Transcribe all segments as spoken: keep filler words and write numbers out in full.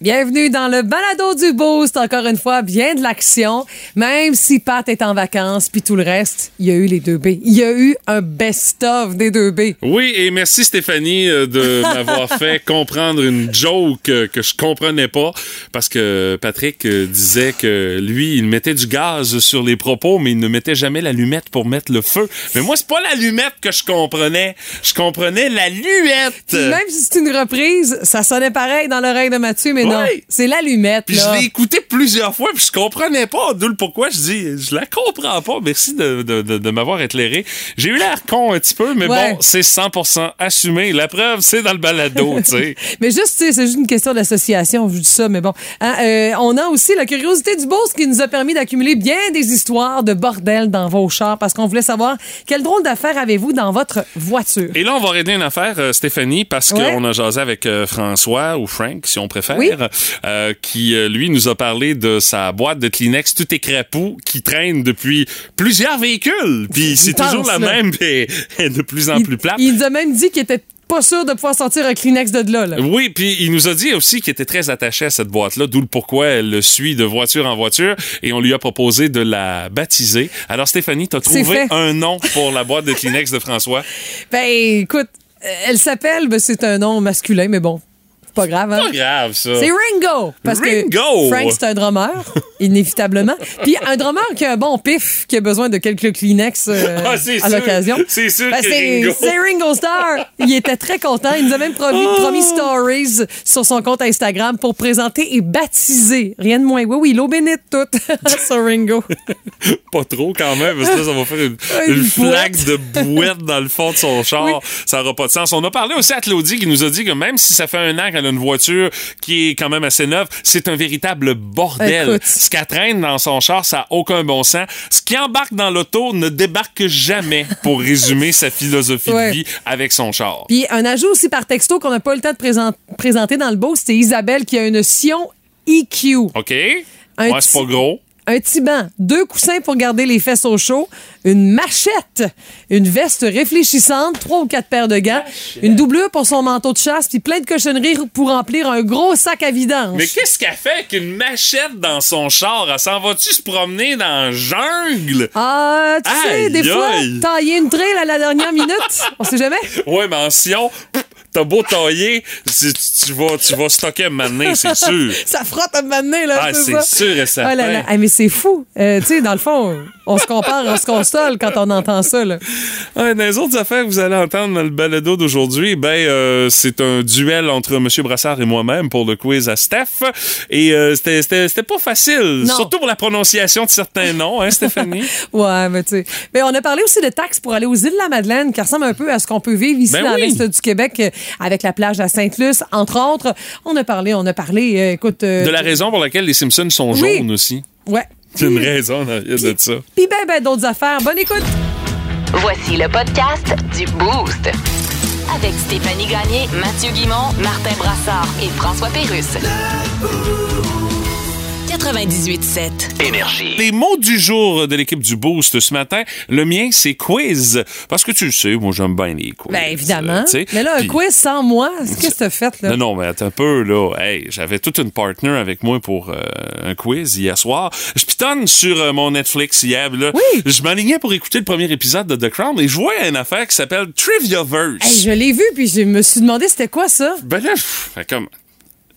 Bienvenue dans le balado du Boost. Encore une fois, bien de l'action. Même si Pat est en vacances puis tout le reste, il y a eu les deux B. Il y a eu un best-of des deux B. Oui, et merci Stéphanie de m'avoir fait comprendre une joke que je comprenais pas. Parce que Patrick disait que lui, il mettait du gaz sur les propos, mais il ne mettait jamais l'allumette pour mettre le feu. Mais moi, c'est pas l'allumette que je comprenais. Je comprenais l'alluette. Même si c'est une reprise, ça sonnait pareil dans l'oreille de Mathieu, mais non, ouais. C'est l'allumette. Puis je l'ai écouté plusieurs fois, puis je comprenais pas. D'où le pourquoi je dis, je la comprends pas. Merci de, de, de, de m'avoir éclairé. J'ai eu l'air con un petit peu, mais ouais. Bon, c'est cent pour cent assumé. La preuve, c'est dans le balado, tu sais. Mais juste, tu sais, c'est juste une question d'association, je dis ça, mais bon. Hein, euh, on a aussi la curiosité du boss qui nous a permis d'accumuler bien des histoires de bordel dans vos chars, parce qu'on voulait savoir quel drôle d'affaires avez-vous dans votre voiture. Et là, on va régler une affaire, euh, Stéphanie, parce ouais. qu'on a jasé avec euh, François ou Frank, si on préfère. Oui. Euh, qui, euh, lui, nous a parlé de sa boîte de Kleenex tout écrapou qui traîne depuis plusieurs véhicules. Puis c'est pense, toujours la là. même, mais de plus en il, plus plate. Il nous a même dit qu'il était pas sûr de pouvoir sortir un Kleenex de là. là. Oui, puis il nous a dit aussi qu'il était très attaché à cette boîte-là, d'où le pourquoi elle le suit de voiture en voiture, et on lui a proposé de la baptiser. Alors Stéphanie, t'as trouvé un nom pour la boîte de Kleenex de François? Ben écoute, elle s'appelle, ben, c'est un nom masculin, mais bon. Pas grave, hein? Pas grave, ça. C'est Ringo. Parce Ringo. que Frank, c'est un drummer, inévitablement. Puis un drummer qui a un bon pif, qui a besoin de quelques Kleenex euh, ah, c'est à sûr. l'occasion. C'est sûr ben, que c'est Ringo. C'est Ringo Starr. Il était très content. Il nous a même promis, oh. promis Stories sur son compte Instagram pour présenter et baptiser. Rien de moins. Oui, oui, l'eau bénite toute sur Ringo. Pas trop, quand même, parce que là, ça va faire une, une, une flaque de bouette dans le fond de son char. Oui. Ça n'aura pas de sens. On a parlé aussi à Claudie qui nous a dit que même si ça fait un an qu'elle une voiture qui est quand même assez neuve, c'est un véritable bordel. Écoute. Ce qu'elle traîne dans son char, ça n'a aucun bon sens. Ce qui embarque dans l'auto ne débarque jamais, pour résumer sa philosophie ouais. de vie avec son char. Puis un ajout aussi par texto qu'on n'a pas eu le temps de présent- présenter dans le beau, c'est Isabelle qui a une Sion E Q. OK. Un ouais, c'est pas gros. Un petit banc, deux coussins pour garder les fesses au chaud, une machette, une veste réfléchissante, trois ou quatre paires de gants, machette. Une doublure pour son manteau de chasse, puis plein de cochonneries pour remplir un gros sac à vidange. Mais qu'est-ce qu'elle fait avec une machette dans son char? Elle s'en va-tu se promener dans la jungle? Ah, euh, tu aïe sais, des aïe. fois, tailler une trail à la dernière minute, on sait jamais. Ouais, mais en Sion... T'as beau tailler, tu, tu, vas, tu vas stocker un matin, c'est sûr. Ça frotte un matin, là, ah, c'est ça. C'est sûr et certain. Ah, là, là. Ah, mais c'est fou. Euh, tu sais, dans le fond, on se compare, on se console quand on entend ça, là. Ah, dans les autres affaires que vous allez entendre dans le balado d'aujourd'hui, ben, euh, c'est un duel entre M. Brassard et moi-même pour le quiz à Steph. Et euh, c'était, c'était, c'était pas facile, non. Surtout pour la prononciation de certains noms, hein, Stéphanie? Ouais, mais tu sais. Mais on a parlé aussi de taxes pour aller aux Îles-de-la-Madeleine, qui ressemble un peu à ce qu'on peut vivre ici ben dans oui. l'Est du Québec. Avec la plage à Sainte-Luce, entre autres. On a parlé, on a parlé, euh, écoute... Euh, de la raison pour laquelle les Simpsons sont oui. jaunes aussi. Ouais. C'est une raison derrière de ça. Puis ben, ben, d'autres affaires. Bonne écoute! Voici le podcast du Boost. Avec Stéphanie Gagné, Mathieu Guimond, Martin Brassard et François Pérusse. quatre-vingt-dix-huit sept Énergie. Les mots du jour de l'équipe du Boost ce matin, le mien, c'est quiz. Parce que tu le sais, moi, j'aime bien les quiz. Bien, évidemment. Euh, mais là, un pis... quiz sans moi, qu'est-ce que t'as fait, là? Non, non, mais attends un peu, là. Hey, j'avais toute une partner avec moi pour euh, un quiz hier soir. Je pitonne sur euh, mon Netflix hier, là. Oui. Je m'alignais pour écouter le premier épisode de The Crown et je vois une affaire qui s'appelle Triviaverse. Hey, je l'ai vu, puis je me suis demandé c'était quoi, ça? Ben là, je... comme...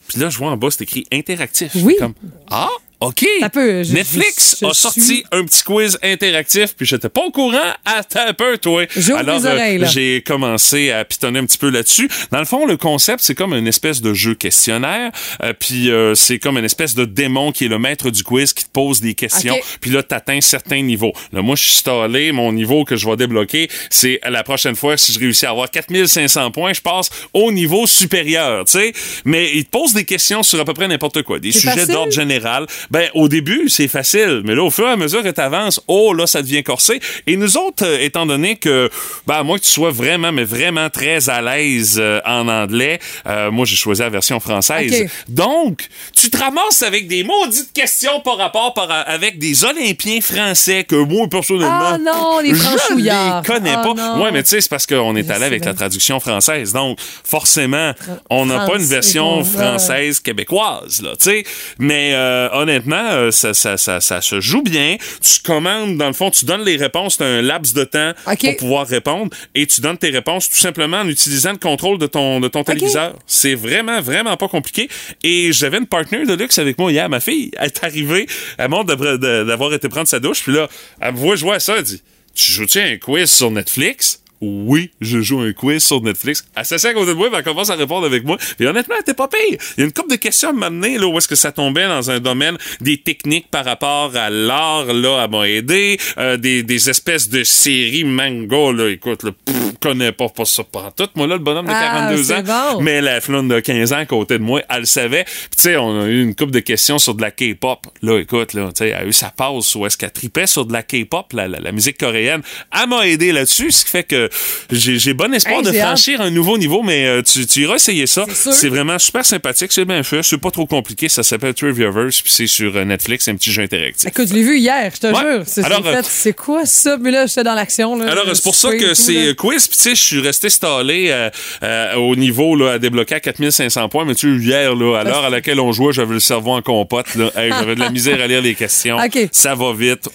Puis là, je vois en bas, c'est écrit interactif. Oui. Comme, ah, OK, peu, je, Netflix je, je, je a sorti suis... un petit quiz interactif, puis j'étais pas au courant, à ta peu, toi. J'ouvre Alors, les oreilles, là. J'ai commencé à pitonner un petit peu là-dessus. Dans le fond, le concept, c'est comme une espèce de jeu questionnaire, euh, puis euh, c'est comme une espèce de démon qui est le maître du quiz, qui te pose des questions, okay. Puis là, t'atteins certains niveaux. Là, moi, je suis stallé, mon niveau que je vais débloquer, c'est la prochaine fois, si je réussis à avoir quatre mille cinq cents points, je passe au niveau supérieur, tu sais. Mais il te pose des questions sur à peu près n'importe quoi, des c'est sujets facile. D'ordre général. Ben, au début, c'est facile, mais là, au fur et à mesure que t'avances, oh, là, ça devient corsé. Et nous autres, euh, étant donné que, ben, à moins que tu sois vraiment, mais vraiment très à l'aise euh, en anglais, euh, moi, j'ai choisi la version française. Okay. Donc, tu te ramasses avec des maudites questions par rapport par, avec des Olympiens français que moi, personnellement, ah non, les je ne les connais ah pas. Non. Ouais, mais tu sais, c'est parce qu'on est allé avec bien. La traduction française. Donc, forcément, on n'a pas une version française québécoise, là, tu sais. Mais, euh, honnêtement, Honnêtement, ça, ça, ça, ça se joue bien. Tu commandes, dans le fond, tu donnes les réponses. Tu as un laps de temps okay. pour pouvoir répondre et tu donnes tes réponses tout simplement en utilisant le contrôle de ton, de ton okay. téléviseur. C'est vraiment, vraiment pas compliqué. Et j'avais une partner de luxe avec moi hier. Ma fille, elle est arrivée, elle monte d'avoir été prendre sa douche. Puis là, elle me voit jouer à ça. Elle dit, tu joues-tu un quiz sur Netflix? Oui, je joue un quiz sur Netflix. Elle s'assied à côté de moi, elle commence à répondre avec moi. Puis honnêtement, elle était pas pire. Il y a une couple de questions à m'amener, là, où est-ce que ça tombait dans un domaine des techniques par rapport à l'art, là, elle m'a aidé. Euh, des, des espèces de séries manga, là, écoute, là, pff, connais pas, pas ça pas tout. Moi, là, le bonhomme de quarante-deux ah, ans, bon. Mais la floune de quinze ans à côté de moi, elle le savait. Puis tu sais, on a eu une couple de questions sur de la K-pop. Là, écoute, là, tu sais, elle a eu sa pause où est-ce qu'elle tripait sur de la K-pop, la, la, la musique coréenne. Elle m'a aidé là-dessus, ce qui fait que J'ai, j'ai bon espoir hey, de franchir hâte. Un nouveau niveau, mais euh, tu, tu iras essayer ça. C'est, c'est vraiment super sympathique, c'est bien fait, c'est pas trop compliqué. Ça s'appelle Triviaverse, puis c'est sur euh, Netflix, c'est un petit jeu interactif. Écoute, je l'ai vu hier, je te ouais. jure. C'est, alors, fait, c'est quoi ça? Mais là, j'étais dans l'action. Là, alors, c'est pour ça que tout, c'est là. Quiz, puis tu sais, je suis resté stallé euh, euh, au niveau là, à débloquer à quatre mille cinq cents points, mais tu sais, hier, là, à l'heure à laquelle on jouait, j'avais le cerveau en compote. Là. Hey, j'avais de la misère à lire les questions. Okay. Ça va vite.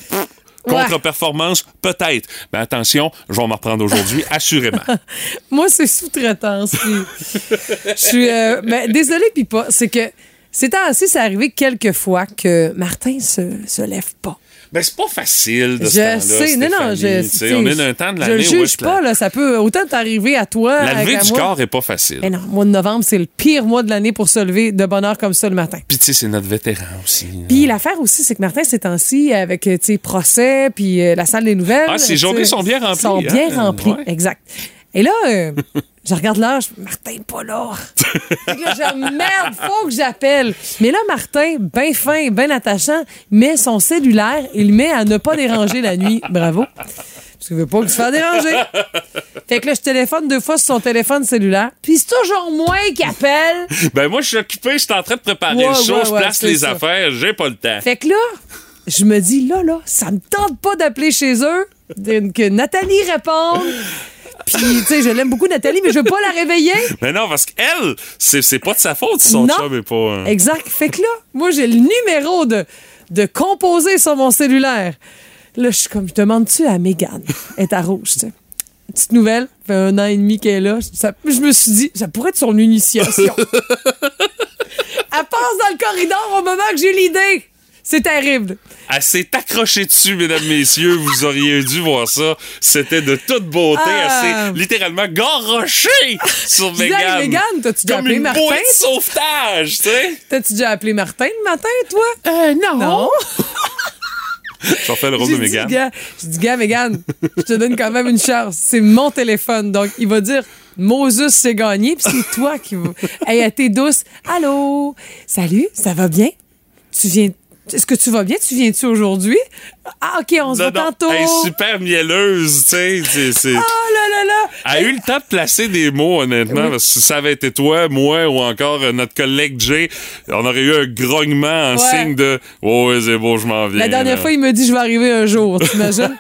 Contre-performance, ouais. peut-être. Mais attention, je vais m'en reprendre aujourd'hui, assurément. Moi, c'est sous-traitance. Je suis euh, ben, désolée, puis pas. C'est que ces temps-ci, c'est arrivé quelques fois que Martin se, se lève pas. Ben, c'est pas facile de je ce temps-là, sais. Non, non, je sais. On est dans un temps de l'année où... Je juge pas, là. Ça peut autant t'arriver à toi... La levée du moi. Corps est pas facile. Mais non, le mois de novembre, c'est le pire mois de l'année pour se lever de bonne heure comme ça le matin. Puis, tu sais, c'est notre vétéran aussi. Puis, l'affaire aussi, c'est que Martin, ces temps-ci, avec, tu sais, procès, puis euh, la salle des nouvelles... Ah, ses journées sont bien remplies. sont bien hein? remplies, ouais. exact. Et là... Euh, je regarde là, je... Martin est pas là. Je merde, faut que j'appelle. Mais là, Martin, bien fin, bien attachant, met son cellulaire, il met à ne pas déranger la nuit. Bravo. Parce qu'il veut pas que tu te fasses déranger. Fait que là, je téléphone deux fois sur son téléphone cellulaire, puis c'est toujours moi qui appelle. Ben moi, je suis occupé, je suis en train de préparer ouais, le show, ouais, je place ouais, les ça. Affaires, j'ai pas le temps. Fait que là, je me dis, là, là, ça me tente pas d'appeler chez eux, que Nathalie réponde. Puis, tu sais, je l'aime beaucoup, Nathalie, mais je veux pas la réveiller. Mais non, parce qu'elle, c'est, c'est pas de sa faute si son chum est pas... Hein. Exact. Fait que là, moi, j'ai le numéro de, de composé sur mon cellulaire. Là, je suis comme, je demande-tu à Mégane? Elle est à Rouge, tu sais. Petite nouvelle, fait un an et demi qu'elle est là. Ça, je me suis dit, ça pourrait être son initiation. Elle passe dans le corridor au moment que j'ai l'idée. C'est terrible. Elle s'est accrochée dessus, mesdames, messieurs. Vous auriez dû voir ça. C'était de toute beauté. Euh... Elle s'est littéralement garrochée sur Mégane. Je disais, Mégane, t'as-tu déjà appelé Martin? Comme une bouée de sauvetage, tu sais. T'as-tu déjà appelé Martin le matin, toi? Euh, non. Non? J'en fais le rôle de Mégane. Je dis, gars, Mégane, je te donne quand même une chance. C'est mon téléphone. Donc, il va dire... Moses s'est gagné, puis c'est toi qui va. Hey, elle t'es douce. Allô? Salut, ça va bien? Tu viens... Est-ce que tu vas bien? Tu viens-tu aujourd'hui? Ah, OK, on se voit tantôt. Elle est super mielleuse, tu sais. C'est... Oh là là là! Elle a eu le temps de placer des mots, honnêtement, oui. Parce que si ça avait été toi, moi ou encore euh, notre collègue Jay, on aurait eu un grognement en ouais. signe de « Oh, c'est beau, je m'en viens. » La dernière là. fois, il me dit « Je vais arriver un jour », t'imagines?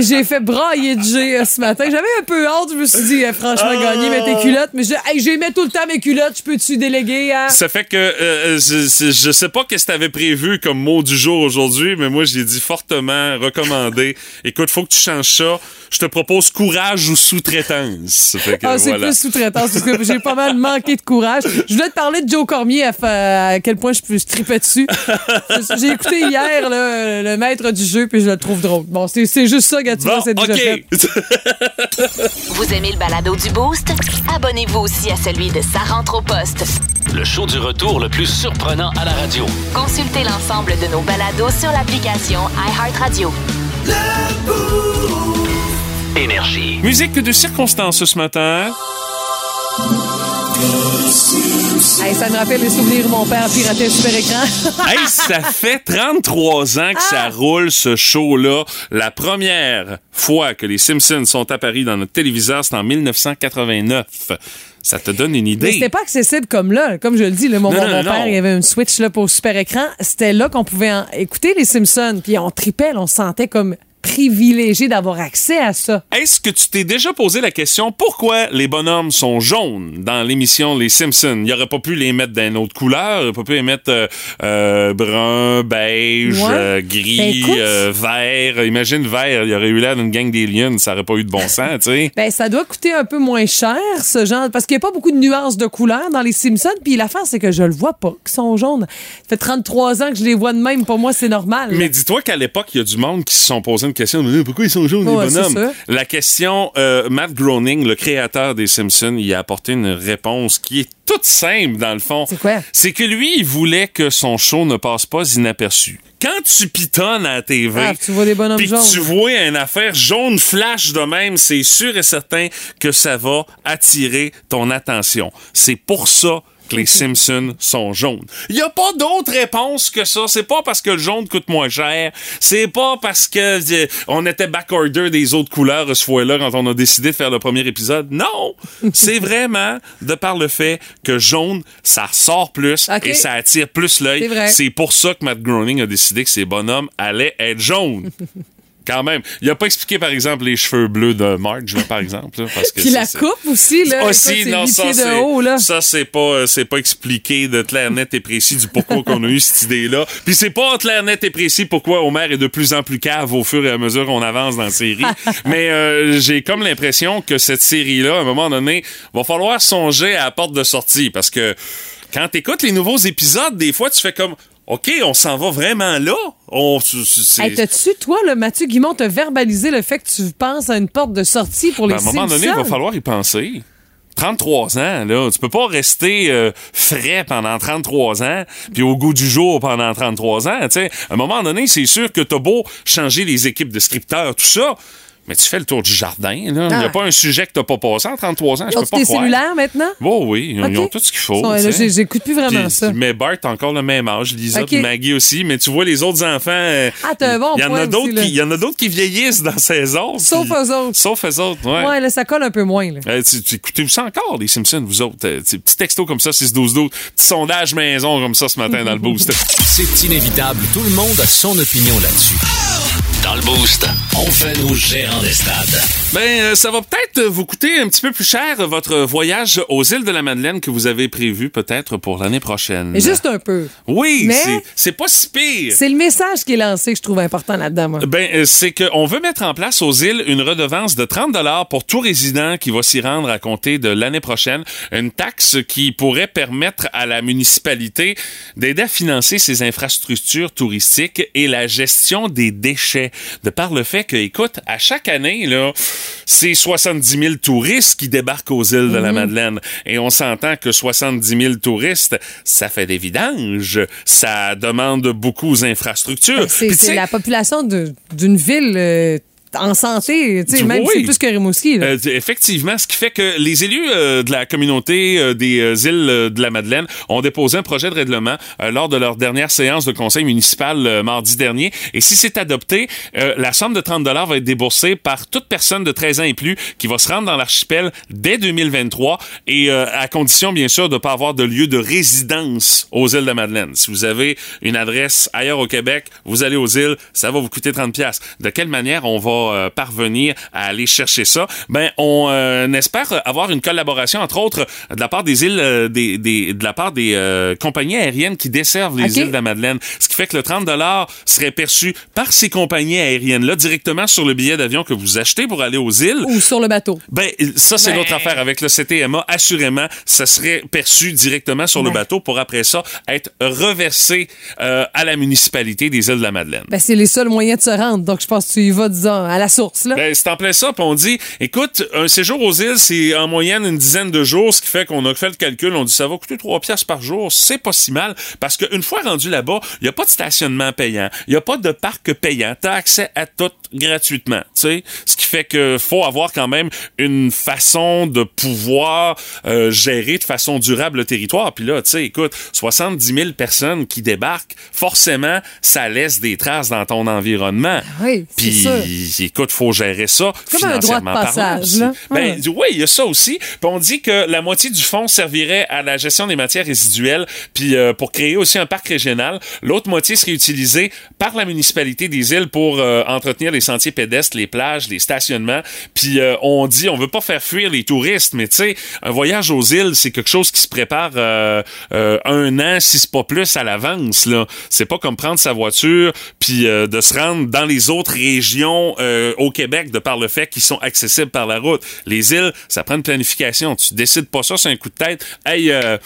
J'ai fait brailler Jay euh, ce matin. J'avais un peu honte, je me suis dit eh, « Franchement, ah. gagner, mets tes culottes. » Mais je hey, j'ai mis tout le temps mes culottes, je peux-tu déléguer à... Ça fait que euh, je, je sais pas qu'est-ce que t'avais prévu comme mot du jour aujourd'hui, mais moi, j'ai dit fortement recommandé. Écoute, faut que tu changes ça. Je te propose courage ou sous-traitance. sous-traitance. Fait que, ah, c'est voilà. Plus sous-traitance parce que j'ai pas mal manqué de courage. Je voulais te parler de Joe Cormier, à, fa... à quel point je, je tripais dessus. J'ai écouté hier là, le maître du jeu, puis je le trouve drôle. Bon, c'est, c'est juste ça, gars, tu vois, c'est déjà fait. Vous aimez le balado du Boost? Abonnez-vous aussi à celui de Sa rentre au poste. Le show du retour le plus surprenant à la radio. Consultez l'ensemble de nos balados sur l'application iHeartRadio. Énergie. Musique de circonstance ce matin. Hey, ça me rappelle les souvenirs où mon père piratait le super écran. Hey, ça fait trente-trois ans que ah! ça roule, ce show-là. La première fois que les Simpsons sont apparus dans notre téléviseur, c'est en dix-neuf cent quatre-vingt-neuf. Ça te donne une idée. Mais c'était pas accessible comme là. Comme je le dis, le moment où mon non, père, non. il y avait une Switch là, pour super écran. C'était là qu'on pouvait en... écouter les Simpsons. Puis on tripait, on se sentait comme... privilégié d'avoir accès à ça. Est-ce que tu t'es déjà posé la question pourquoi les bonhommes sont jaunes dans l'émission Les Simpsons? Il n'aurait pas pu les mettre d'une autre couleur, il n'aurait pas pu les mettre euh, euh, brun, beige, ouais. euh, gris, ben écoute, euh, vert. Imagine vert, il y aurait eu l'air d'une gang d'aliens, ça n'aurait pas eu de bon sens, tu sais. Ben, ça doit coûter un peu moins cher, ce genre, parce qu'il n'y a pas beaucoup de nuances de couleurs dans Les Simpsons, puis l'affaire, c'est que je le vois pas, qu'ils sont jaunes. Ça fait trente-trois ans que je les vois de même, pour moi, c'est normal. Mais là. Dis-toi qu'à l'époque, il y a du monde qui se sont posés question de pourquoi ils sont jaunes, oh, les bonhommes. La question, euh, Matt Groening, le créateur des Simpsons, il a apporté une réponse qui est toute simple, dans le fond. C'est quoi? C'est que lui, il voulait que son show ne passe pas inaperçu. Quand tu pitonnes à la T V, ah, tu vois des bonhommes pis jaunes. Tu vois une affaire jaune flash de même, c'est sûr et certain que ça va attirer ton attention. C'est pour ça que les Simpsons sont jaunes. Il n'y a pas d'autre réponse que ça. C'est pas parce que le jaune coûte moins cher. C'est pas parce que euh, on était backorder des autres couleurs ce fois-là quand on a décidé de faire le premier épisode. Non! C'est vraiment de par le fait que jaune, ça sort plus okay. et ça attire plus l'œil. C'est, c'est pour ça que Matt Groening a décidé que ces bonhommes allaient être jaunes. Quand même. Il a pas expliqué, par exemple, les cheveux bleus de Marge, par exemple. Là, parce que puis ça, la c'est... coupe aussi, là. Aussi, non, ça, c'est, haut, là. ça, c'est pas, c'est pas expliqué de clair, net et précis du pourquoi qu'on a eu cette idée-là. Puis c'est pas clair, net et précis pourquoi Homer est de plus en plus cave au fur et à mesure qu'on avance dans la série. Mais euh, j'ai comme l'impression que cette série-là, à un moment donné, va falloir songer à la porte de sortie. Parce que quand t'écoutes les nouveaux épisodes, des fois, tu fais comme... OK, on s'en va vraiment là. On, c'est... Hey, t'as-tu, toi, le Mathieu Guimond, t'as verbalisé le fait que tu penses à une porte de sortie pour ben, les Simpsons? À un moment donné, il va falloir y penser. trente-trois ans, là, tu peux pas rester euh, frais pendant trente-trois ans puis au goût du jour pendant trente-trois ans. T'sais. À un moment donné, c'est sûr que t'as beau changer les équipes de scripteurs, tout ça, mais tu fais le tour du jardin, là. Il ah. n'y a pas un sujet que t'as pas passé en trente-trois ans. Ils ont tous des cellulaires maintenant? Oh oui, ils, okay. ils ont tout ce qu'il faut. Là, j'écoute plus vraiment puis, ça. Mais Bart a encore le même âge, Lisa, okay. Maggie aussi. Mais tu vois, les autres enfants. Ah, t'as un bon point aussi, là. Il y en a d'autres qui vieillissent dans ces autres. Sauf puis, eux autres. Sauf eux autres, ouais. Ouais, là, ça colle un peu moins, là. Euh, tu, tu, écoutez-vous ça encore, les Simpsons, vous autres? Petit texto comme ça, six douze douze. Petit sondage maison comme ça ce matin dans le Boost. C'est inévitable. Tout le monde a son opinion là-dessus. Dans le Boost, on fait nos gérants des stades. Ben, euh, ça va peut-être vous coûter un petit peu plus cher votre voyage aux Îles-de-la-Madeleine que vous avez prévu peut-être pour l'année prochaine. Mais juste un peu. Oui, mais c'est, c'est pas si pire. C'est le message qui est lancé que je trouve important là-dedans, moi. Ben, euh, c'est qu'on veut mettre en place aux îles une redevance de trente dollars pour tout résident qui va s'y rendre à compter de l'année prochaine. Une taxe qui pourrait permettre à la municipalité d'aider à financer ses infrastructures touristiques et la gestion des déchets. De par le fait que, écoute, à chaque année, là, c'est soixante-dix mille touristes qui débarquent aux îles de la Madeleine. Et on s'entend que soixante-dix mille touristes, ça fait des vidanges. Ça demande beaucoup aux infrastructures. Ben, c'est Puis, c'est la population de, d'une ville... Euh, en santé, tu sais, même oui. si c'est plus que Rimouski. Là. Euh, effectivement, ce qui fait que les élus euh, de la communauté euh, des euh, îles euh, de la Madeleine ont déposé un projet de règlement euh, lors de leur dernière séance de conseil municipal euh, mardi dernier. Et si c'est adopté, euh, la somme de trente dollars va être déboursée par toute personne de treize ans et plus qui va se rendre dans l'archipel dès deux mille vingt-trois et euh, à condition, bien sûr, de ne pas avoir de lieu de résidence aux îles de la Madeleine. Si vous avez une adresse ailleurs au Québec, vous allez aux îles, ça va vous coûter trente piastres. De quelle manière on va va euh, parvenir à aller chercher ça. Ben, on euh, espère avoir une collaboration, entre autres, de la part des îles, euh, des, des, de la part des euh, compagnies aériennes qui desservent les okay. îles de la Madeleine. Ce qui fait que le trente dollars serait perçu par ces compagnies aériennes-là directement sur le billet d'avion que vous achetez pour aller aux îles. Ou sur le bateau. Ben, ça, c'est ben... l'autre affaire. Avec le C T M A, assurément, ça serait perçu directement sur ben... le bateau pour, après ça, être reversé euh, à la municipalité des îles de la Madeleine. Ben, c'est les seuls moyens de se rendre. Donc, je pense que tu y vas, disons, à la source, là. Ben, c'est en plein ça. Puis on dit, écoute, un séjour aux îles, c'est en moyenne une dizaine de jours, ce qui fait qu'on a fait le calcul. On dit, ça va coûter trois piastres par jour. C'est pas si mal. Parce qu'une fois rendu là-bas, il n'y a pas de stationnement payant. Il n'y a pas de parc payant. T'as accès à tout gratuitement, tu sais. Ce qui fait que faut avoir quand même une façon de pouvoir euh, gérer de façon durable le territoire. Puis là, tu sais, écoute, soixante-dix mille personnes qui débarquent, forcément, ça laisse des traces dans ton environnement. Oui, c'est Puis, sûr. Écoute, faut gérer ça comme financièrement un droit de passage, là. Ben, oui, il y a ça aussi. Puis on dit que la moitié du fonds servirait à la gestion des matières résiduelles, puis euh, pour créer aussi un parc régional. L'autre moitié serait utilisée par la municipalité des îles pour euh, entretenir les sentiers pédestres, les plages, les stationnements. Puis euh, on dit, on veut pas faire fuir les touristes, mais tu sais, un voyage aux îles, c'est quelque chose qui se prépare euh, euh, un an, si c'est pas plus, à l'avance, là. C'est pas comme prendre sa voiture puis euh, de se rendre dans les autres régions euh, au Québec de par le fait qu'ils sont accessibles par la route. Les îles, ça prend une planification. Tu décides pas ça, c'est un coup de tête. Hey, euh,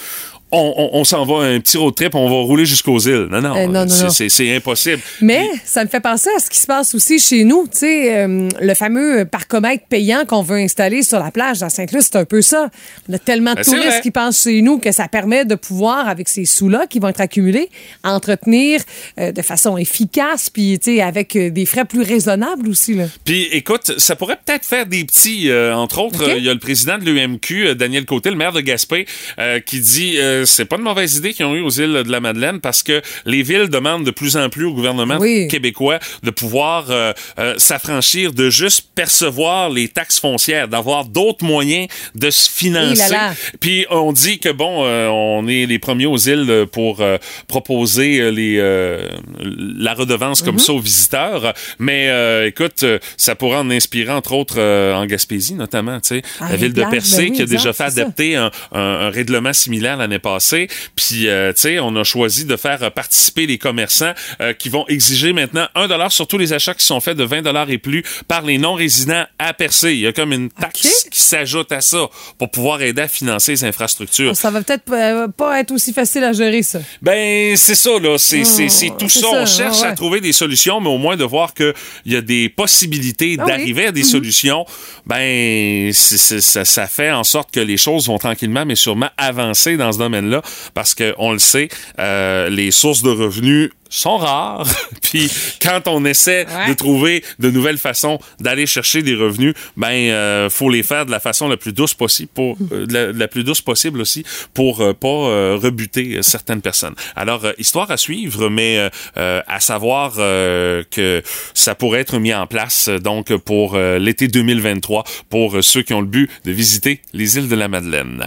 On, on, on s'en va un petit road trip, on va rouler jusqu'aux îles. Non, non, euh, non, non, c'est, non. C'est, c'est impossible. Mais puis, ça me fait penser à ce qui se passe aussi chez nous. Tu sais, euh, le fameux parcomètre payant qu'on veut installer sur la plage à Sainte-Luce, c'est un peu ça. On a tellement de ben, touristes qui passent chez nous que ça permet de pouvoir, avec ces sous-là qui vont être accumulés, entretenir euh, de façon efficace, puis tu sais, avec euh, des frais plus raisonnables aussi, là. Puis écoute, ça pourrait peut-être faire des petits... Euh, entre autres, il okay. euh, y a le président de l'U M Q, euh, Daniel Côté, le maire de Gaspé, euh, qui dit... Euh, c'est pas de mauvaise idée qu'ils ont eu aux îles de la Madeleine parce que les villes demandent de plus en plus au gouvernement oui. québécois de pouvoir euh, euh, s'affranchir de juste percevoir les taxes foncières, d'avoir d'autres moyens de se financer. Hi là là. Puis on dit que bon, euh, on est les premiers aux îles pour euh, proposer les, euh, la redevance mm-hmm. comme ça aux visiteurs, mais euh, écoute, ça pourrait en inspirer entre autres euh, en Gaspésie notamment, tu sais, ah, la ville de Percé ben oui, qui a déjà fait adapter un, un, un règlement similaire l'année passé, puis euh, tu sais, on a choisi de faire euh, participer les commerçants euh, qui vont exiger maintenant un dollar sur tous les achats qui sont faits de vingt dollars et plus par les non-résidents à Percé. Il y a comme une taxe okay. qui s'ajoute à ça pour pouvoir aider à financer les infrastructures. Ça va peut-être euh, pas être aussi facile à gérer, ça. Ben, c'est ça, là. C'est, c'est, c'est tout c'est ça. ça. On cherche ouais. à trouver des solutions, mais au moins de voir qu'il y a des possibilités ah, d'arriver oui. à des solutions, ben, c'est, c'est, ça, ça fait en sorte que les choses vont tranquillement, mais sûrement avancer dans ce domaine là parce qu'on le sait, euh, les sources de revenus sont rares. Puis quand on essaie ouais. de trouver de nouvelles façons d'aller chercher des revenus, ben euh, faut les faire de la façon la plus douce possible pour euh, de la, de la plus douce possible aussi pour euh, pas euh, rebuter certaines personnes. Alors euh, histoire à suivre, mais euh, euh, à savoir euh, que ça pourrait être mis en place donc pour euh, l'été deux mille vingt-trois pour euh, ceux qui ont le but de visiter les îles de la Madeleine.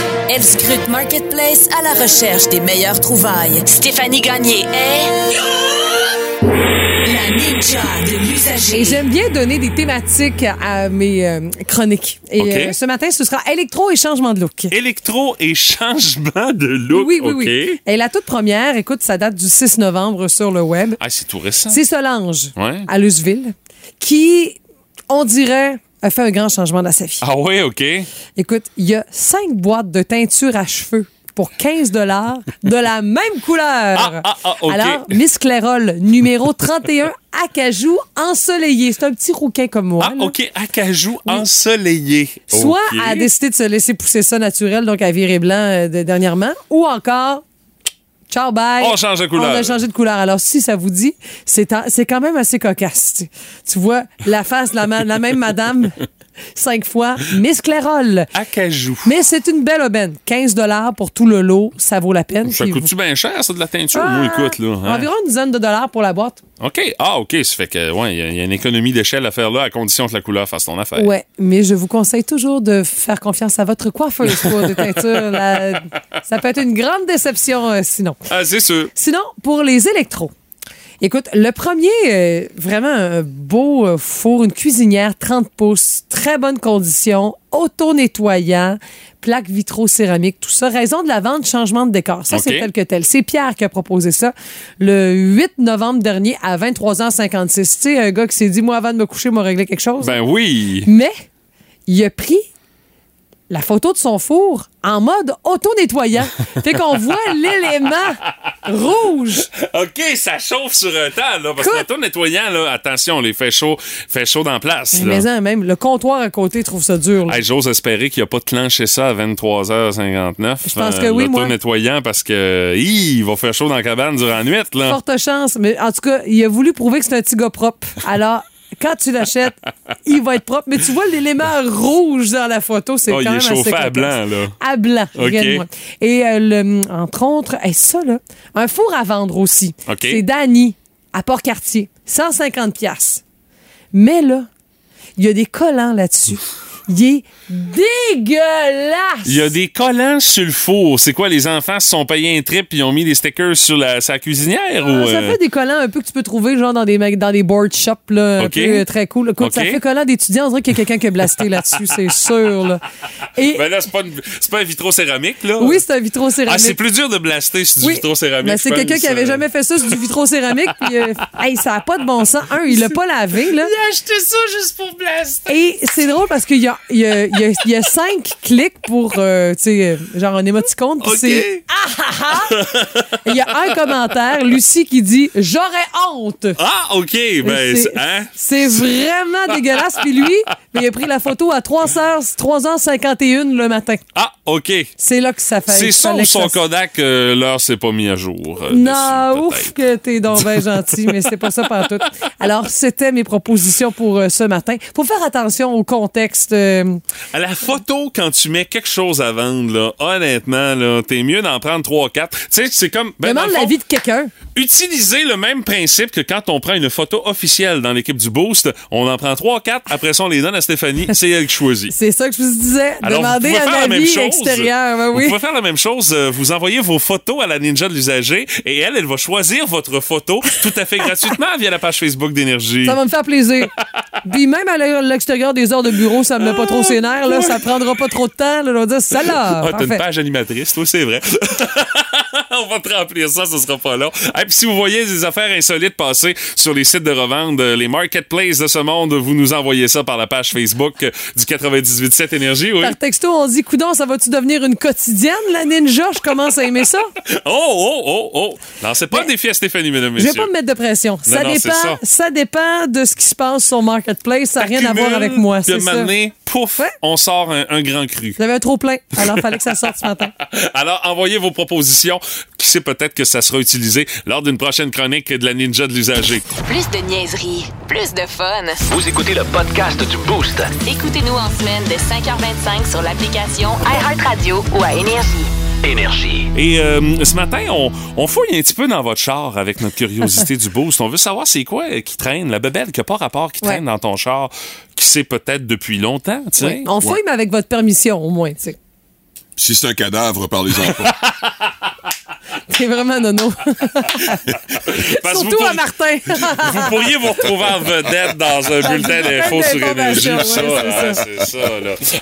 Elle scrute Marketplace à la recherche des meilleures trouvailles. Stéphanie Gagné est la ninja de l'usager. Et j'aime bien donner des thématiques à mes euh, chroniques. Et okay. euh, ce matin, ce sera électro et changement de look. Électro et changement de look, oui, oui, okay. oui. Et la toute première, écoute, ça date du six novembre sur le web. Ah, c'est tout récent. C'est Solange, ouais. à Lusville, qui, on dirait... a fait un grand changement dans sa vie. Ah oui, OK. Écoute, il y a cinq boîtes de teinture à cheveux pour quinze dollars de la même couleur. Ah, ah, ah, OK. Alors, Miss Clairol, numéro trente et un, acajou ensoleillé. C'est un petit rouquin comme moi. Ah, là. OK, acajou oui. ensoleillé. Soit okay. elle a décidé de se laisser pousser ça naturel, donc à virer blanc euh, de, dernièrement, ou encore... Ciao, bye. On change de couleur. On a changé de couleur. Alors, si ça vous dit, c'est, en, c'est quand même assez cocasse. Tu, tu vois, la face de la, ma- la même madame, cinq fois, Miss Clairol. Acajou. Mais c'est une belle aubaine. quinze dollars pour tout le lot, ça vaut la peine. Ça coûte-tu vous... bien cher, ça, de la teinture? Ah, oui, écoute, là. Hein? Environ une dizaine de dollars pour la boîte. OK. Ah, OK. Ça fait que, ouais, il y, y a une économie d'échelle à faire là, à condition que la couleur fasse ton affaire. Ouais, mais je vous conseille toujours de faire confiance à votre coiffeuse pour des teintures. La... Ça peut être une grande déception, euh, sinon. Ah, c'est sûr. Sinon, pour les électros. Écoute, le premier, euh, vraiment un beau euh, four, une cuisinière, trente pouces, très bonne condition, auto-nettoyant, plaque vitro-céramique, tout ça. Raison de la vente, changement de décor. Ça, okay. C'est tel que tel. C'est Pierre qui a proposé ça le huit novembre dernier à vingt-trois heures cinquante-six. Tu sais, un gars qui s'est dit, moi, avant de me coucher, m'a réglé quelque chose. Ben oui! Mais, il a pris la photo de son four en mode auto-nettoyant. Fait qu'on voit l'élément rouge. OK, ça chauffe sur un temps, là. Parce que l'auto-nettoyant, là, attention, les fait chaud, fait chaud dans place. Mais, là. mais même, le comptoir à côté trouve ça dur. Hey, j'ose espérer qu'il n'y a pas de clenché ça à vingt-trois heures cinquante-neuf. Je pense euh, que oui, moi. L'auto-nettoyant, parce que, hi, il va faire chaud dans la cabane durant la nuit, là. Forte chance. Mais en tout cas, il a voulu prouver que c'est un petit gars propre. Alors, quand tu l'achètes, il va être propre. Mais tu vois l'élément rouge dans la photo, c'est oh, quand même assez... Il est chauffé à blanc, là. À blanc, okay. Regarde-moi. Et euh, le, entre autres, hey, ça, là, un four à vendre aussi. Okay. C'est Dani, à Port-Cartier, cent cinquante dollars. Mais là, il y a des collants là-dessus. Il est dégueulasse! Il y a des collants sur le four. C'est quoi, les enfants se sont payés un trip et ils ont mis des stickers sur la, sur la cuisinière? Euh, ou euh... Ça fait des collants un peu que tu peux trouver genre dans des, dans des board shops, là, okay. Un peu, très cool. Écoute, okay. Ça fait collants d'étudiants. On dirait qu'il y a quelqu'un qui a blasté là-dessus, c'est sûr. Là. Et... Ben là, c'est pas, une, c'est pas un vitrocéramique, là? Oui, c'est un vitrocéramique. Ah, c'est plus dur de blaster sur du oui. vitrocéramique. Ben, c'est quelqu'un qui avait jamais fait ça sur du vitrocéramique. Puis, euh, hey, ça n'a pas de bon sens. Un, il l'a pas lavé, là. Il a acheté ça juste pour blaster. Et c'est drôle parce qu'il y a Il y, a, il, y a, il y a cinq clics pour, euh, tu sais, genre un émoticône. Puis okay. C'est ah ah ah. Il y a un commentaire, Lucie, qui dit j'aurais honte. Ah, OK. Ben, c'est, hein? C'est vraiment dégueulasse. Puis lui, mais il a pris la photo à trois heures cinquante et une le matin. Ah, OK. C'est là que ça fait. C'est ça ou son Kodak, euh, l'heure s'est pas mis à jour. Euh, non, dessus, ouf, que t'es donc bien gentil, mais c'est pas ça pantoute. Alors, c'était mes propositions pour euh, ce matin. Faut faire attention au contexte. Euh, à la photo, quand tu mets quelque chose à vendre, là, honnêtement, là, t'es mieux d'en prendre trois quatre. Tu sais, c'est comme... Ben, demande l'avis de quelqu'un. Utilisez le même principe que quand on prend une photo officielle dans l'équipe du Boost, on en prend trois quatre, après ça, on les donne à Stéphanie, c'est elle qui choisit. C'est ça que je vous disais. Alors, demandez un avis extérieur. Ben oui. Vous pouvez faire la même chose. Vous envoyez vos photos à la ninja de l'usager et elle, elle va choisir votre photo tout à fait gratuitement via la page Facebook d'Énergie. Ça va me faire plaisir. Puis même à l'extérieur des heures de bureau, ça me met pas trop ses nerfs, là, ça prendra pas trop de temps. Là, on va dire, ça là. Ah, t'as une page animatrice, toi, c'est vrai. On va te remplir ça, ce sera pas long. Hey, puis si vous voyez des affaires insolites passer sur les sites de revente, les marketplaces de ce monde, vous nous envoyez ça par la page Facebook du quatre-vingt-dix-huit sept Énergie. Oui. Par texto, on dit, coudon, ça va-tu devenir une quotidienne, la ninja? Je commence à aimer ça. Oh, oh, oh, oh. Non, c'est pas mais, un défi à Stéphanie, mesdames et messieurs. Je vais pas me mettre de pression. Non, ça, non, dépend, ça. ça dépend de ce qui se passe sur marketplace. Ça n'a rien à voir avec moi, c'est ça. Pouf, ouais. On sort un, un grand cru. J'avais un trop plein, alors il fallait que ça sorte ce matin. Alors, envoyez vos propositions. Qui sait, peut-être que ça sera utilisé lors d'une prochaine chronique de la ninja de l'usager. Plus de niaiserie, plus de fun. Vous écoutez le podcast du Boost. Écoutez-nous en semaine de cinq heures vingt-cinq sur l'application iHeartRadio ou à Énergie. Énergie. Et euh, ce matin, on, on fouille un petit peu dans votre char avec notre curiosité du Boost. On veut savoir c'est quoi qui traîne, la bebelle qui n'a pas rapport, qui ouais. traîne dans ton char, qui sait peut-être depuis longtemps. Tu oui. sais. On fouille, ouais. mais avec votre permission au moins. Tu sais. Si c'est un cadavre, parlez-en pas. C'est vraiment nono. Surtout pour... à Martin. Vous pourriez vous retrouver en vedette dans un bulletin d'infos sur Énergie. Ouais, ça, c'est, ça. c'est ça.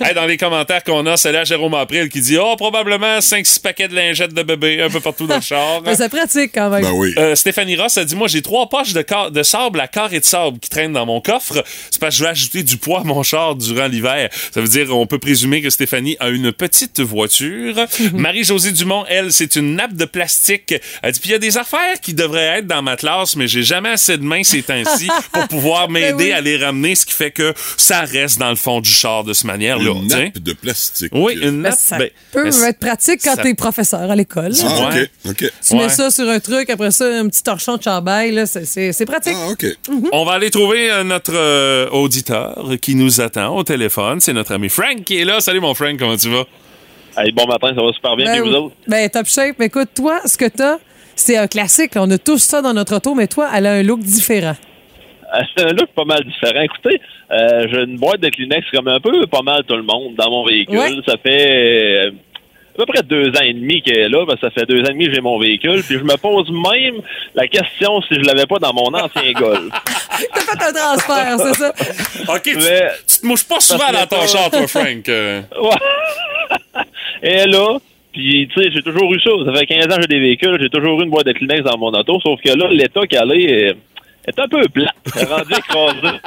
Là. Hey, dans les commentaires qu'on a, c'est là Jérôme April qui dit « Oh, probablement cinq six paquets de lingettes de bébé un peu partout dans le char. » Mais c'est pratique quand même. Ben oui. euh, Stéphanie Ross a dit « Moi, j'ai trois poches de, car- de sable à carré de sable qui traînent dans mon coffre. C'est parce que je veux ajouter du poids à mon char durant l'hiver. » Ça veut dire on peut présumer que Stéphanie a une petite voiture. Marie-Josée Dumont, elle, c'est une nappe de plastique plastique. Elle dit, puis il y a des affaires qui devraient être dans ma classe, mais j'ai jamais assez de mains ces temps-ci pour pouvoir m'aider oui. à les ramener, ce qui fait que ça reste dans le fond du char de cette manière-là. Une nappe t'sais. De plastique. Oui, une nappe. Ça ben, peut ben, être pratique quand ça... t'es professeur à l'école. Ah, ouais. OK. okay. Tu ouais. mets ça sur un truc, après ça, un petit torchon de chandail, là, c'est, c'est, c'est pratique. Ah, OK. Mm-hmm. On va aller trouver euh, notre euh, auditeur qui nous attend au téléphone. C'est notre ami Frank qui est là. Salut, mon Frank, comment tu vas? Hey, bon matin, ça va super bien, ben, puis vous autres? Ben, top shape. Mais écoute, toi, ce que t'as, c'est un classique. On a tous ça dans notre auto, mais toi, elle a un look différent. C'est un look pas mal différent. Écoutez, euh, j'ai une boîte de Kleenex comme un peu pas mal tout le monde dans mon véhicule. Ouais. Ça fait euh, à peu près deux ans et demi qu'elle est là. Parce que ça fait deux ans et demi que j'ai mon véhicule. Puis je me pose même la question si je l'avais pas dans mon ancien Golf. T'as fait un transfert, c'est ça? OK, tu, tu te mouches pas souvent dans ton char, toi, Frank. Euh... Ouais. Et là... Puis, tu sais, j'ai toujours eu ça. Ça fait quinze ans que j'ai des véhicules. J'ai toujours eu une boîte de Kleenex dans mon auto. Sauf que là, l'état qu'elle est... est un peu plate, rendu écrasé.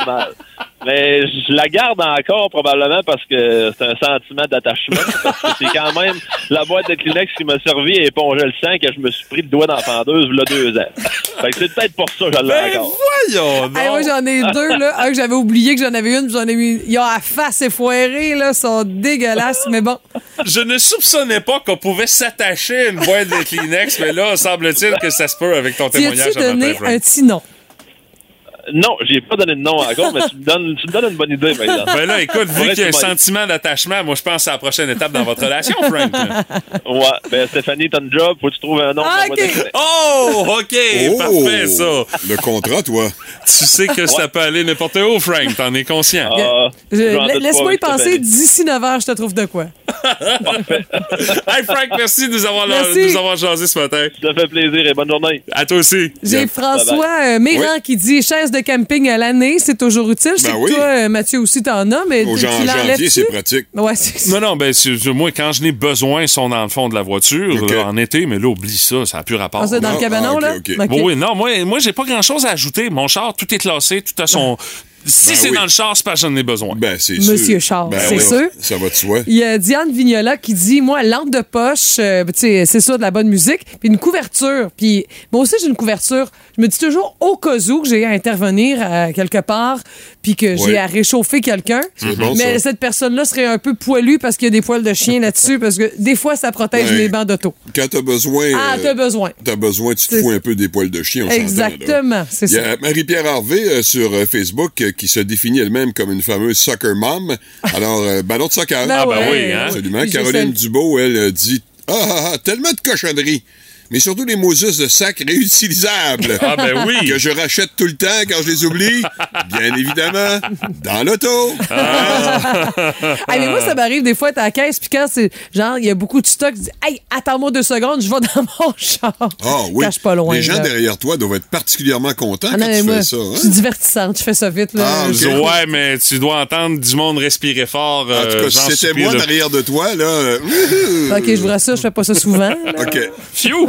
Mais je la garde encore probablement parce que c'est un sentiment d'attachement. Parce que c'est quand même la boîte de Kleenex qui m'a servi à éponger le sang que je me suis pris le doigt dans la pendeuse il y a deux ans. Fait que c'est peut-être pour ça que je l'ai encore. Mais voyons donc! Hey, moi, j'en ai deux, là. Un que j'avais oublié que j'en avais une, puis j'en ai mis... Ils ont la face effoirée, là. Ils sont dégueulasses, mais bon. Je ne soupçonnais pas qu'on pouvait s'attacher à une boîte de Kleenex, mais là, semble-t-il que ça se peut avec ton témoignage. Tu as donné un petit nom? Non, j'ai pas donné de nom encore, mais tu me donnes, tu me donnes une bonne idée, maintenant. Ben là, écoute, vu qu'il y a un sentiment d'attachement, moi, je pense que c'est la prochaine étape dans votre relation, Frank. Ouais, ben Stéphanie, t'as un job, faut que tu trouves un nom. Ah, okay. Oh, OK, oh, parfait, ça. Le contrat, toi. Tu sais que ouais. ça peut aller n'importe où, Frank, t'en es conscient. Ah, je, je, laisse-moi y penser, d'ici neuf heures, je te trouve de quoi. Parfait. Hey, Frank, merci de nous avoir, avoir jasé ce matin. Ça fait plaisir et bonne journée. À toi aussi. J'ai François euh, Méran oui. qui dit « Chaise de camping à l'année, c'est toujours utile. » Je ben sais oui. que toi, Mathieu, aussi, t'en as, mais Au tu l'enlèves-tu? En janvier, c'est pratique. Ouais, c'est... Non, non, ben, c'est, moi, quand je n'ai besoin, ils sont dans le fond de la voiture, okay. euh, en été, mais là, oublie ça, ça n'a plus rapport. Ah, ça, dans non, le cabanon, ah, okay, là? Okay. Okay. Bon, oui, non, moi, moi, j'ai pas grand-chose à ajouter. Mon char, tout est classé, tout a son... Si ben c'est oui. dans le char, c'est parce que j'en ai besoin. Ben, c'est Monsieur Char, ben c'est oui. sûr. Ça va de soi. Il y a Diane Vignola qui dit, moi, lampe de poche, euh, tu sais, c'est ça, de la bonne musique, puis une couverture. Puis moi aussi, j'ai une couverture. Je me dis toujours, au cas où, que j'ai à intervenir à quelque part, puis que oui. j'ai à réchauffer quelqu'un. C'est bon, mais ça. Cette personne-là serait un peu poilue parce qu'il y a des poils de chien là-dessus, parce que des fois, ça protège ben, les bancs d'auto. Quand t'as besoin... Ah, t'as besoin. Euh, t'as besoin, tu te fous un peu des poils de chien, on exactement, c'est ça. Il y a Marie-Pierre Harvey euh, sur euh, Facebook euh, qui se définit elle-même comme une fameuse soccer mom. Alors, euh, ballon de soccer. Ben ah ben ouais, oui, hein? Absolument. Caroline Dubois, elle, dit « Ah, ah, ah, tellement de cochonneries, mais surtout les Moses de sacs réutilisables. » Ah ben oui! Que je rachète tout le temps quand je les oublie. Bien évidemment, dans l'auto. Ah. Ah, mais moi, ça m'arrive des fois, t'es à la caisse, puis quand c'est genre, il y a beaucoup de stock, tu dis « Hey, attends-moi deux secondes, je vais dans mon char. » Ah oui, cache pas loin, les gens là. Derrière toi doivent être particulièrement contents ah, quand non, tu moi, fais ça. Hein? C'est divertissant, tu fais ça vite. Là. Ah, okay. Ouais, mais tu dois entendre du monde respirer fort. En tout cas, si c'était moi de... derrière de toi, là... Euh... OK, je vous rassure, je fais pas ça souvent. Là. OK. Fiou!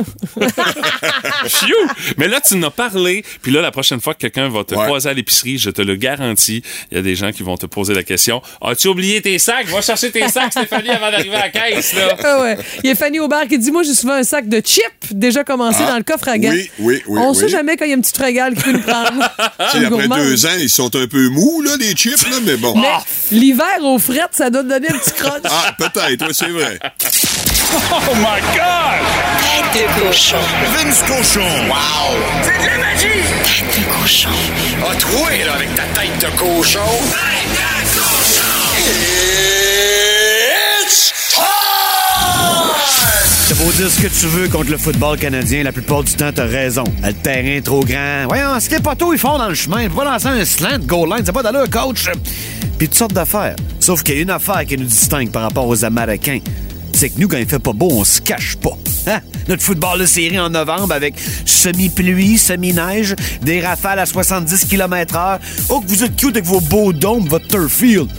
Mais là, tu en as parlé. Puis là, la prochaine fois que quelqu'un va te ouais. croiser à l'épicerie, je te le garantis, il y a des gens qui vont te poser la question. As-tu oublié tes sacs? Va chercher tes sacs, Stéphanie, avant d'arriver à la caisse. Là. Ah ouais. Il y a Fanny Aubert qui dit, moi, j'ai souvent un sac de chips déjà commencé ah, dans le coffre à gants. Oui, oui, oui. On oui. sait jamais quand il y a un petit régal qui peut nous prendre. Après gourmand. Deux ans, ils sont un peu mous, là, les chips, là, mais bon. Mais oh. l'hiver, aux frettes, ça doit donner un petit crunch. Ah, peut-être, oui, c'est vrai. Oh my God! Tête de cochon. Vince cochon. Wow! C'est de la magie! Tête de cochon. Ah, toi, là, avec ta tête de cochon. Tête de cochon! It's time! Ça vaut dire ce que tu veux contre le football canadien. La plupart du temps, t'as raison. Le terrain est trop grand. Voyons, ce que les poteaux, ils font dans le chemin. Faut pas lancer un slant goal line. C'est pas d'allure, coach. Puis toutes sortes d'affaires. Sauf qu'il y a une affaire qui nous distingue par rapport aux Américains. C'est que nous, quand il fait pas beau, on se cache pas. Hein? Notre football de série en novembre avec semi-pluie, semi-neige, des rafales à soixante-dix kilomètres heure. Oh, que vous êtes cute avec vos beaux dômes, votre turf field.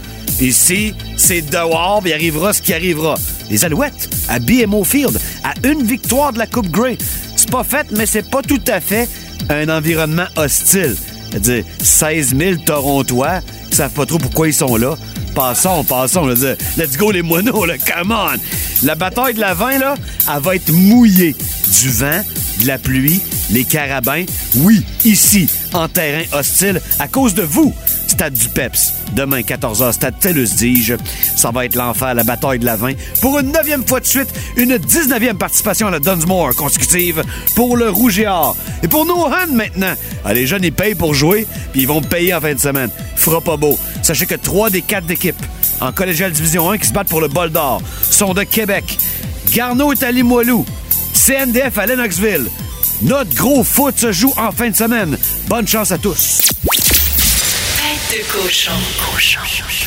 Ici, c'est dehors, il arrivera ce qui arrivera. Les Alouettes, à B M O Field, à une victoire de la Coupe Grey. C'est pas fait, mais c'est pas tout à fait un environnement hostile. C'est-à-dire seize mille Torontois qui savent pas trop pourquoi ils sont là. passons, passons. Là, let's go les moineaux, là, come on! La bataille de la vingt, là, elle va être mouillée. Du vent, de la pluie, les carabins. Oui, ici, en terrain hostile, à cause de vous. Stade du Peps. Demain, quatorze heures, Stade Tellus, dis-je. Ça va être l'enfer, la bataille de la vingt. Pour une neuvième fois de suite, une dix-neuvième participation à la Dunsmore consécutive pour le Rouge et Or. Et pour nos Huns maintenant. Ah, les jeunes, ils payent pour jouer, puis ils vont me payer en fin de semaine. Fera pas beau. Sachez que trois des quatre équipes en collégiale Division un qui se battent pour le bol d'or sont de Québec. Garneau est à Limoilou. C N D F à Lennoxville. Notre gros foot se joue en fin de semaine. Bonne chance à tous. De cochon. Cochon.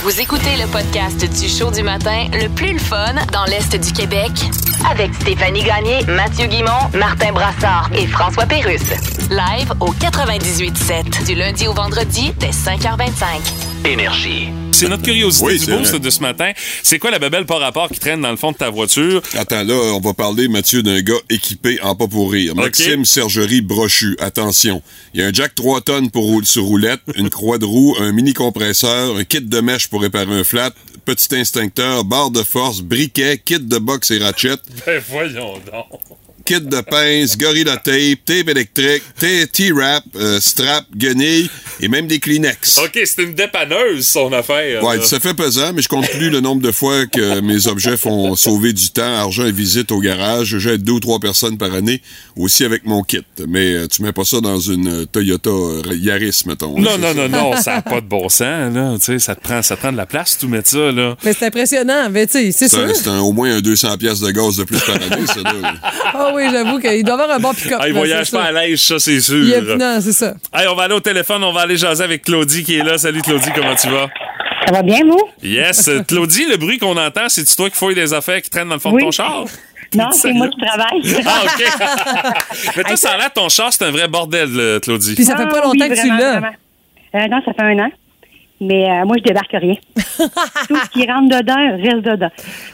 Vous écoutez le podcast du show du matin, le plus le fun dans l'Est du Québec, avec Stéphanie Gagné, Mathieu Guimond, Martin Brassard et François Pérusse. Live au quatre-vingt-dix-huit sept, du lundi au vendredi, dès cinq heures vingt-cinq. Énergie. C'est notre curiosité oui, du beau de ce matin. C'est quoi la babelle par rapport qui traîne dans le fond de ta voiture? Attends, là, on va parler, Mathieu, d'un gars équipé en pas pour rire. Okay. Maxime Sergerie Brochu. Attention. Il y a un jack trois tonnes pour roule sur roulette, une croix de roue, un mini-compresseur, un kit de mèche pour réparer un flat, petit instincteur, barre de force, briquet, kit de boxe et ratchet. Ben voyons donc. Kit de pince, gorilla tape, tape électrique, T-wrap, euh, strap, guenille et même des Kleenex. OK, c'est une dépanneuse, son affaire. Ouais, ça fait pesant, mais je compte plus le nombre de fois que mes objets font sauver du temps, argent et visite au garage. J'aide deux ou trois personnes par année, aussi avec mon kit. Mais tu mets pas ça dans une Toyota Yaris, mettons. Non, non, non, non, ça n'a pas de bon sens, là. Tu sais, ça te prend, ça te prend de la place, tout mettre ça, là. Mais c'est impressionnant, mais tu sais, c'est sûr. C'est un, au moins un deux cents piastres de gaz de plus par année, ça, là. Oui, j'avoue qu'il doit avoir un bon pick-up. Il voyage pas à l'aise, ça, c'est sûr. Il est... Non, c'est ça. Hey, on va aller au téléphone, on va aller jaser avec Claudie qui est là. Salut, Claudie, comment tu vas? Ça va bien, vous? Yes. Claudie, le bruit qu'on entend, c'est-tu toi qui fouilles des affaires qui traînent dans le fond oui. de ton char? Non, c'est moi qui travaille. Ah, OK. Mais toi, ça a l'air, ton char, c'est un vrai bordel, Claudie. Puis ça fait pas longtemps oui, vraiment, que tu l'as. Euh, non, ça fait un an. Mais euh, moi, je débarque rien. Tout ce qui rentre dedans reste dedans.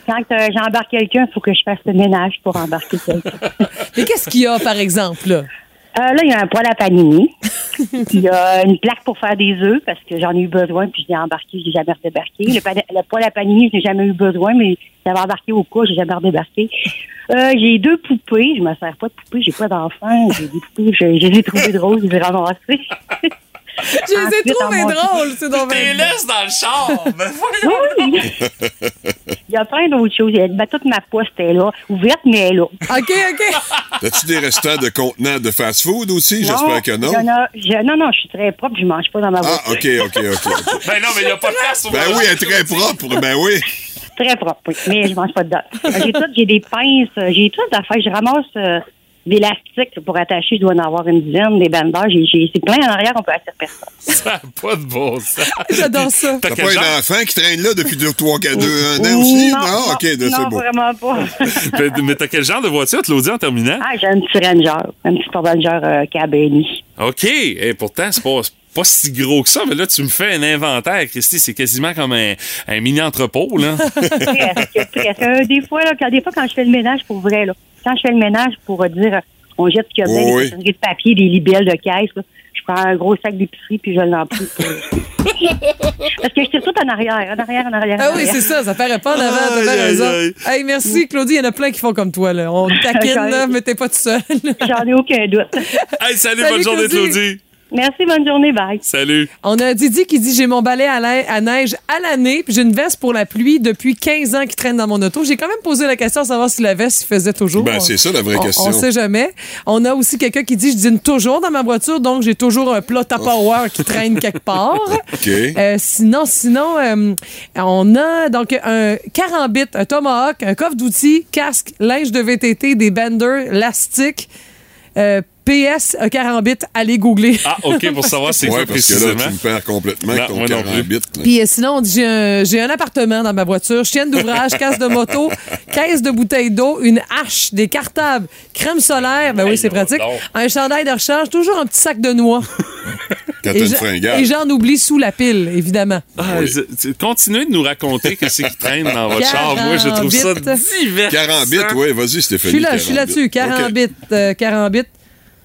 Quand euh, j'embarque quelqu'un, il faut que je fasse le ménage pour embarquer quelqu'un. Mais qu'est-ce qu'il y a, par exemple, là? Euh, là, il y a un poêle à panini. Il y a une plaque pour faire des œufs parce que j'en ai eu besoin, puis je l'ai embarqué, je l'ai jamais redébarqué. Le, pan- le poêle à panini, je n'ai jamais eu besoin, mais j'avais embarqué au cas, je l'ai jamais redébarqué. Euh, j'ai deux poupées. Je ne me sers pas de poupées, j'ai pas d'enfants. J'ai des poupées, je, je les ai trouvées drôles, je les ai ramassées. Je les ai trouvés drôles, c'est dans mes laisses dans le char. Ben, oui. Il y a plein d'autres choses. Ben, toute ma poste est là, ouverte, mais elle est là. OK, OK. As-tu des restants de contenants de fast-food aussi? Non, j'espère que non. A, je, non, non, je suis très propre, je mange pas dans ma voiture. Ah, OK, OK, OK. OK. Ben non, mais il n'y a pas de place. Ben oui, elle est très propre, ben oui. Très propre, oui, mais je mange pas dedans. J'ai tout, j'ai des pinces, j'ai tout d'affaires, je ramasse... Euh, des élastiques pour attacher, je dois en avoir une dizaine, des bandeurs, j'ai, j'ai, c'est plein en arrière, on peut acheter personne. Ça n'a pas de bon sens. J'adore ça. T'as, T'as pas un enfant qui traîne là depuis deux, trois, quatre, deux, un an aussi? Non, non, OK, non, c'est beau. Vraiment pas. mais, mais t'as quel genre de voiture, Claudie, en terminant? Ah, j'ai un petit Ranger, un petit Ford Ranger euh, Cabrini. OK, et pourtant, c'est pas... pas si gros que ça, mais là, tu me fais un inventaire, Christy, c'est quasiment comme un, un mini-entrepôt, là. Presque, presque. Euh, des fois, là, quand, des fois, quand je fais le ménage, pour vrai, là, quand je fais le ménage pour dire, on jette ce qu'il y a dedans, oh, des oui. de papier, des libelles de caisse, là, je prends un gros sac d'épicerie, puis je l'emplis. Parce que je tire tout en arrière, en arrière, en arrière. Ah en oui, arrière. C'est ça, ça ferait pas en avant, t'as pas raison. Hey, merci, Claudie, il y en a plein qui font comme toi, là. On taquine, là, mais t'es pas tout seul. J'en ai aucun doute. Hey, salut, salut bonne Claudie. Journée, Claudie. Merci, bonne journée, bye. Salut. On a Didi qui dit « J'ai mon balai à, la... à neige à l'année, puis j'ai une veste pour la pluie depuis quinze ans qui traîne dans mon auto. » J'ai quand même posé la question à savoir si la veste faisait toujours. Ben, on... c'est ça la vraie on... question. On sait jamais. On a aussi quelqu'un qui dit « Je dîne toujours dans ma voiture, donc j'ai toujours un plat Tupperware oh. qui traîne quelque part. Okay. » euh, Sinon, sinon, euh, on a donc un carambit, un tomahawk, un coffre d'outils, casque, linge de V T T, des benders, élastiques, euh, P S, un carambit, allez googler. Ah, OK, pour savoir c'est ouais, quoi précisément. Oui, parce que là, tu me perds complètement non, ton carambit. Puis euh, sinon, on dit, j'ai un, j'ai un appartement dans ma voiture, chienne d'ouvrage, casse de moto, caisse de bouteille d'eau, une hache, des cartables, crème solaire, ben oui, c'est pratique, un chandail de recharge, toujours un petit sac de noix. Quand t'as une fringale. Et j'en oublie sous la pile, évidemment. Ah, oui. Continuez de nous raconter qu'est-ce qui traîne dans votre char. Moi, je trouve ça divers. Carambit, oui, vas-y, Stéphanie. Je suis là, là-dessus, carambit, okay. Carambit.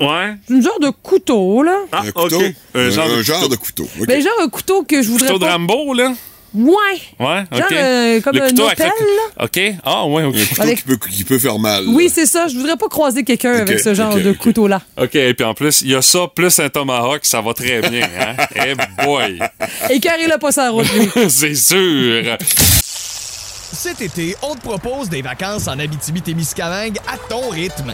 Ouais. C'est une genre de couteau, là. Ah, un couteau? Okay. Un genre un, de un couteau. Genre de couteau. Okay. Ben, genre un couteau que je voudrais. Couteau pas... de Rambo, là? Ouais. Ouais, OK. Genre, euh, comme un hôtel, la... OK. Ah, ouais, OK. Un couteau avec... qui, peut, qui peut faire mal. Oui, c'est ça. Je voudrais pas croiser quelqu'un okay, avec ce genre okay, de okay. couteau-là. OK. Et puis en plus, il y a ça plus un tomahawk, ça va très bien, hein. Eh hey boy. Écœurez-le pas sur la route, lui. C'est sûr. Cet été, on te propose des vacances en Abitibi-Témiscamingue à ton rythme.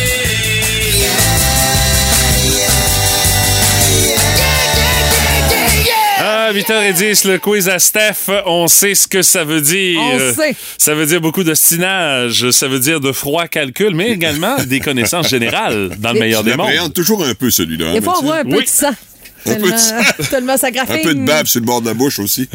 Ah, huit heures dix, le quiz à Steph, on sait ce que ça veut dire. On sait. Ça veut dire beaucoup d'ostinage, ça veut dire de froid calcul, mais également des connaissances générales, dans le meilleur des mondes. Je l'appréhende toujours un peu, celui-là. Des fois, on voit un peu de sang. Tellement, de... tellement ça graffine. Un peu de bave sur le bord de la bouche aussi.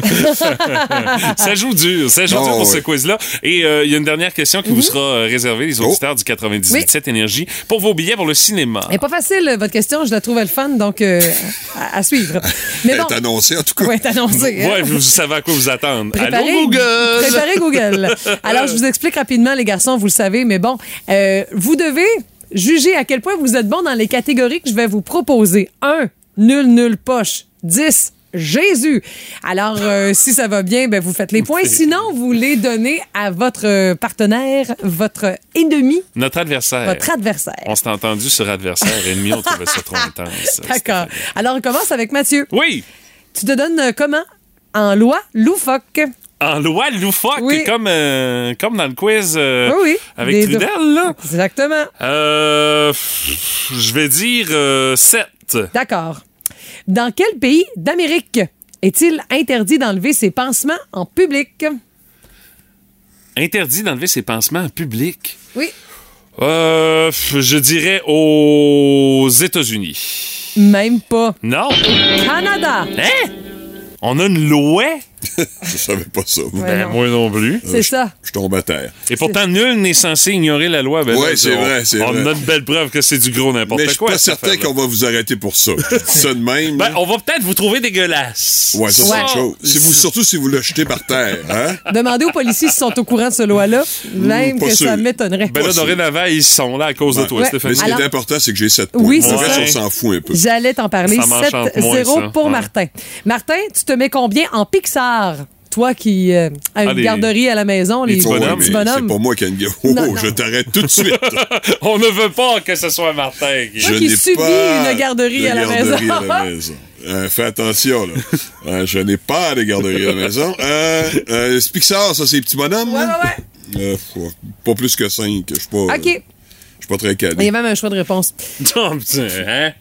Ça joue dur. Ça joue non, dur pour ouais. ce quiz-là. Et il euh, y a une dernière question qui mm-hmm. vous sera réservée, les auditeurs oh. du quatre-vingt-dix-huit point sept oui. Énergie, pour vos billets pour le cinéma. Mais pas facile, votre question. Je la trouve elle fun, donc euh, à, à suivre. Mais bon, elle est annoncée, en tout cas. Oui, elle est annoncée. Hein? Ouais, vous savez à quoi vous attendre. Préparez, allô, Google! Préparez Google. Alors, je vous explique rapidement, les garçons, vous le savez, mais bon, euh, vous devez juger à quel point vous êtes bon dans les catégories que je vais vous proposer. Un, nul, nul, poche. dix, Jésus. Alors, euh, si ça va bien, ben vous faites les points. Sinon, vous les donnez à votre partenaire, votre ennemi. Notre adversaire. Votre adversaire. On s'est entendu sur adversaire, ennemi, on trouvait ça trop intense. D'accord. Alors, on commence avec Mathieu. Oui. Tu te donnes euh, comment? En loi loufoque. En loi loufoque, oui. comme, euh, comme dans le quiz euh, oui, oui. avec des Trudel, deux... là. Exactement. Euh, je vais dire euh, sept. D'accord. Dans quel pays d'Amérique est-il interdit d'enlever ses pansements en public? Interdit d'enlever ses pansements en public? Oui. Euh, je dirais aux États-Unis. Même pas. Non. Canada. Hein? On a une loi? Je savais pas ça. Moi, ben, non. moi non plus. C'est euh, ça. Je, je tombe à terre. Et pourtant, c'est... nul n'est censé ignorer la loi. Ben oui, c'est on, vrai, c'est on vrai. On a de belles preuves que c'est du gros n'importe mais quoi. Mais je suis pas certain qu'on va vous arrêter pour ça. Je dis ça de même. Ben, on va peut-être vous trouver dégueulasse. Ouais, ça, ouais. c'est une chose. Si vous, surtout si vous le jetez par terre. Hein? Demandez aux policiers s'ils sont au courant de ce loi-là, même pas que sûr. Ça m'étonnerait. Ben là, dorénavant, ils sont là à cause ouais. de toi, ouais. Stéphanie. Mais ce qui Alors... est important, c'est que j'ai sept points. Oui, c'est vrai, on s'en fout un peu. J'allais t'en parler. sept zéro pour Martin. Martin, tu te mets combien en Pixar? Toi qui euh, as une ah, les... garderie à la maison, les, les petits bonhommes. Petits bonhommes. C'est pour moi qui a une oh, non, non. Je t'arrête tout de suite. On ne veut pas que ce soit Martin qui... Toi je qui subit une garderie à la, garderie à la maison. Euh, fais attention, là. euh, je n'ai pas de garderie à la maison. Euh, euh, Pixar, ça, c'est les petits bonhommes. Ouais, ouais, ouais. Euh, pas plus que cinq. Je suis pas, okay. euh, pas très calé. Il y a même un choix de réponse. Non, putain, hein?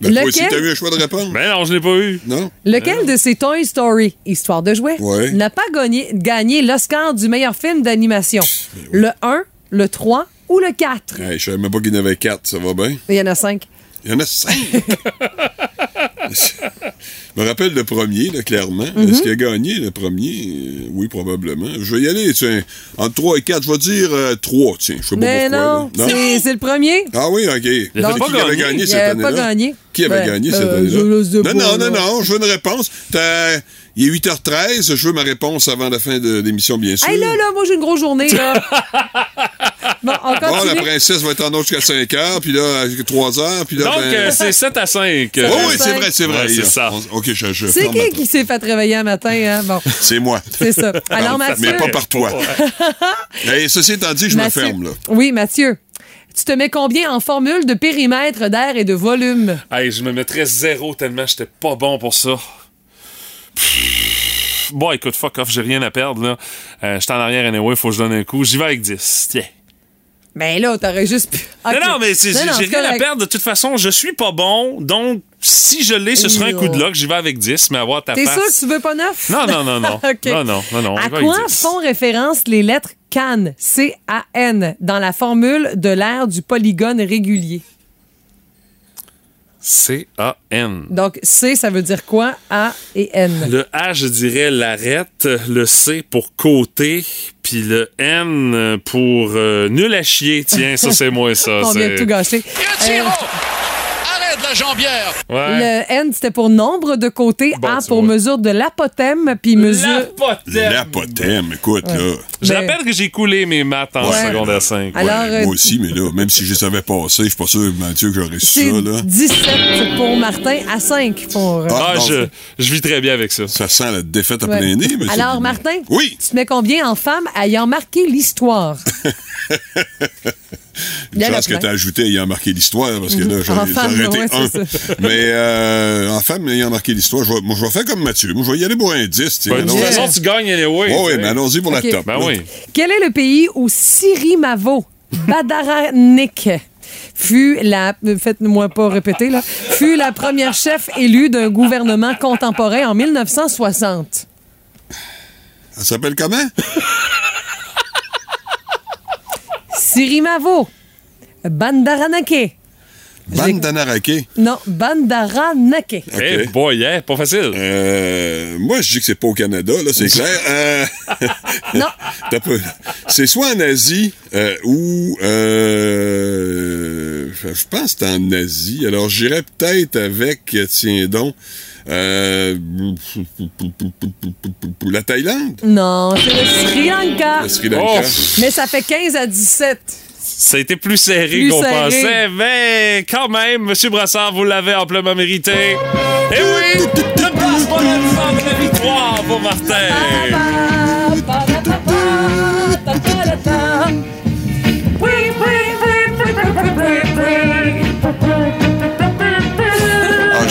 Ben, toi aussi, t'as eu un choix de réponse? Ben non, je l'ai pas eu. Non. Lequel hein? de ces Toy Story, histoire de jouets, ouais. n'a pas gagné, gagné l'Oscar du meilleur film d'animation? Pff, ouais. Le un, le trois ou le quatre? Hey, je savais même pas qu'il y en avait quatre, ça va bien? Il y en a cinq. Il y en a cinq? Je me rappelle le premier, là, clairement. Mm-hmm. Est-ce qu'il a gagné le premier? Oui, probablement. Je vais y aller, tiens. Entre trois et quatre, je vais dire euh, trois, tiens. Je sais pas mais pourquoi. Non, non? C'est, c'est le premier. Ah oui, OK. Il n'avait pas gagné, gagné cette année-là. Pas gagné. Qui avait ben, gagné cette euh, année-là? Non, non, non, non, je veux une réponse. T'as... Il est huit heures treize, je veux ma réponse avant la fin de l'émission, bien sûr. Hé hey, là, là, moi j'ai une grosse journée, là. Bon, bon la princesse va être en autre jusqu'à cinq heures, puis là, trois heures, puis là... Donc, ben... euh, c'est sept à cinq. Oh, oui, c'est vrai, c'est vrai. Ouais, c'est ça. On... OK, je... je c'est qui matin. Qui s'est fait travailler un matin, hein? Bon. C'est moi. C'est ça. Alors, Mathieu... Mais pas par toi. Hey, ceci étant dit, je Mathieu... me ferme, là. Oui, Mathieu. Tu te mets combien en formule de périmètre, d'air et de volume? Hey, je me mettrais zéro tellement j'étais pas bon pour ça. Bon, écoute, fuck off, j'ai rien à perdre, là. Euh, j'étais en arrière, anyway, faut que je donne un coup. J'y vais avec dix, tiens. Ben là, t'aurais juste pu... Okay. Non, non, mais c'est, non, j'ai, non, j'ai rien correct. À perdre. De toute façon, je suis pas bon, donc si je l'ai, ce sera un coup de luck. J'y vais avec dix, mais avoir ta T'es face... T'es sûr que tu veux pas neuf? Non, non, non, non. Okay. Non, non, non, non. À quoi font référence les lettres C A N, C A N, dans la formule de l'aire du polygone régulier? C A N. Donc, C, ça veut dire quoi? A et N. Le A, je dirais l'arête, le C pour côté, puis le N pour euh, nul à chier. Tiens, ça, c'est moi, ça. On c'est... vient de tout gâcher. Euh... Arrête la jambière! Ouais. Le N, c'était pour nombre de côtés, bon, A pour vois. mesure de l'apothème, puis mesure... L'apothème! L'apothème, écoute, ouais. là... Je rappelle mais... que j'ai coulé mes maths en ouais. secondaire cinq. Alors, ouais, euh... moi aussi, mais là, même si je savais passer, je suis pas sûr, Mathieu, que j'aurais su ça, là. dix-sept pour Martin, à cinq pour... Ah, ah je, je vis très bien avec ça. Ça sent la défaite à ouais. plein nez, monsieur. Alors, Martin, oui. tu te mets combien en femme ayant marqué l'histoire? Une bien chance que tu as ajouté ayant marqué l'histoire, parce que là, j'aurais, femme, j'aurais été ouais, un. Mais euh, en femme ayant marqué l'histoire, je vais, moi, je vais faire comme Mathieu. Moi, je vais y aller pour un dix. Tiens, ben, de toute façon, tu gagnes anyway. Oui, oui, mais allons-y pour okay. la top. Ben oui. Quel est le pays où Siri Mavo Badaranik fut la... Faites-moi pas répéter, là. Fut la première chef élue d'un gouvernement contemporain en dix-neuf cent soixante? Elle s'appelle comment? Siri Mavo, Bandaranake. Bandaranake? Non, Bandaranake. Eh okay. hey boy, hein, pas facile. Euh, moi, je dis que c'est pas au Canada, là, c'est clair. Euh... non. T'as peu... C'est soit en Asie euh, ou... Euh... Je pense que c'est en Asie. Alors, j'irais peut-être avec, tiens donc, euh... la Thaïlande? Non, c'est le Sri Lanka. Le Sri Lanka. Oh. Mais ça fait quinze à dix-sept. Ça a été plus serré plus qu'on serré. pensait, mais quand même, M. Brassard, vous l'avez amplement mérité. Et oui, ne passe pas la forme de la victoire pour Martin. Oui, oui,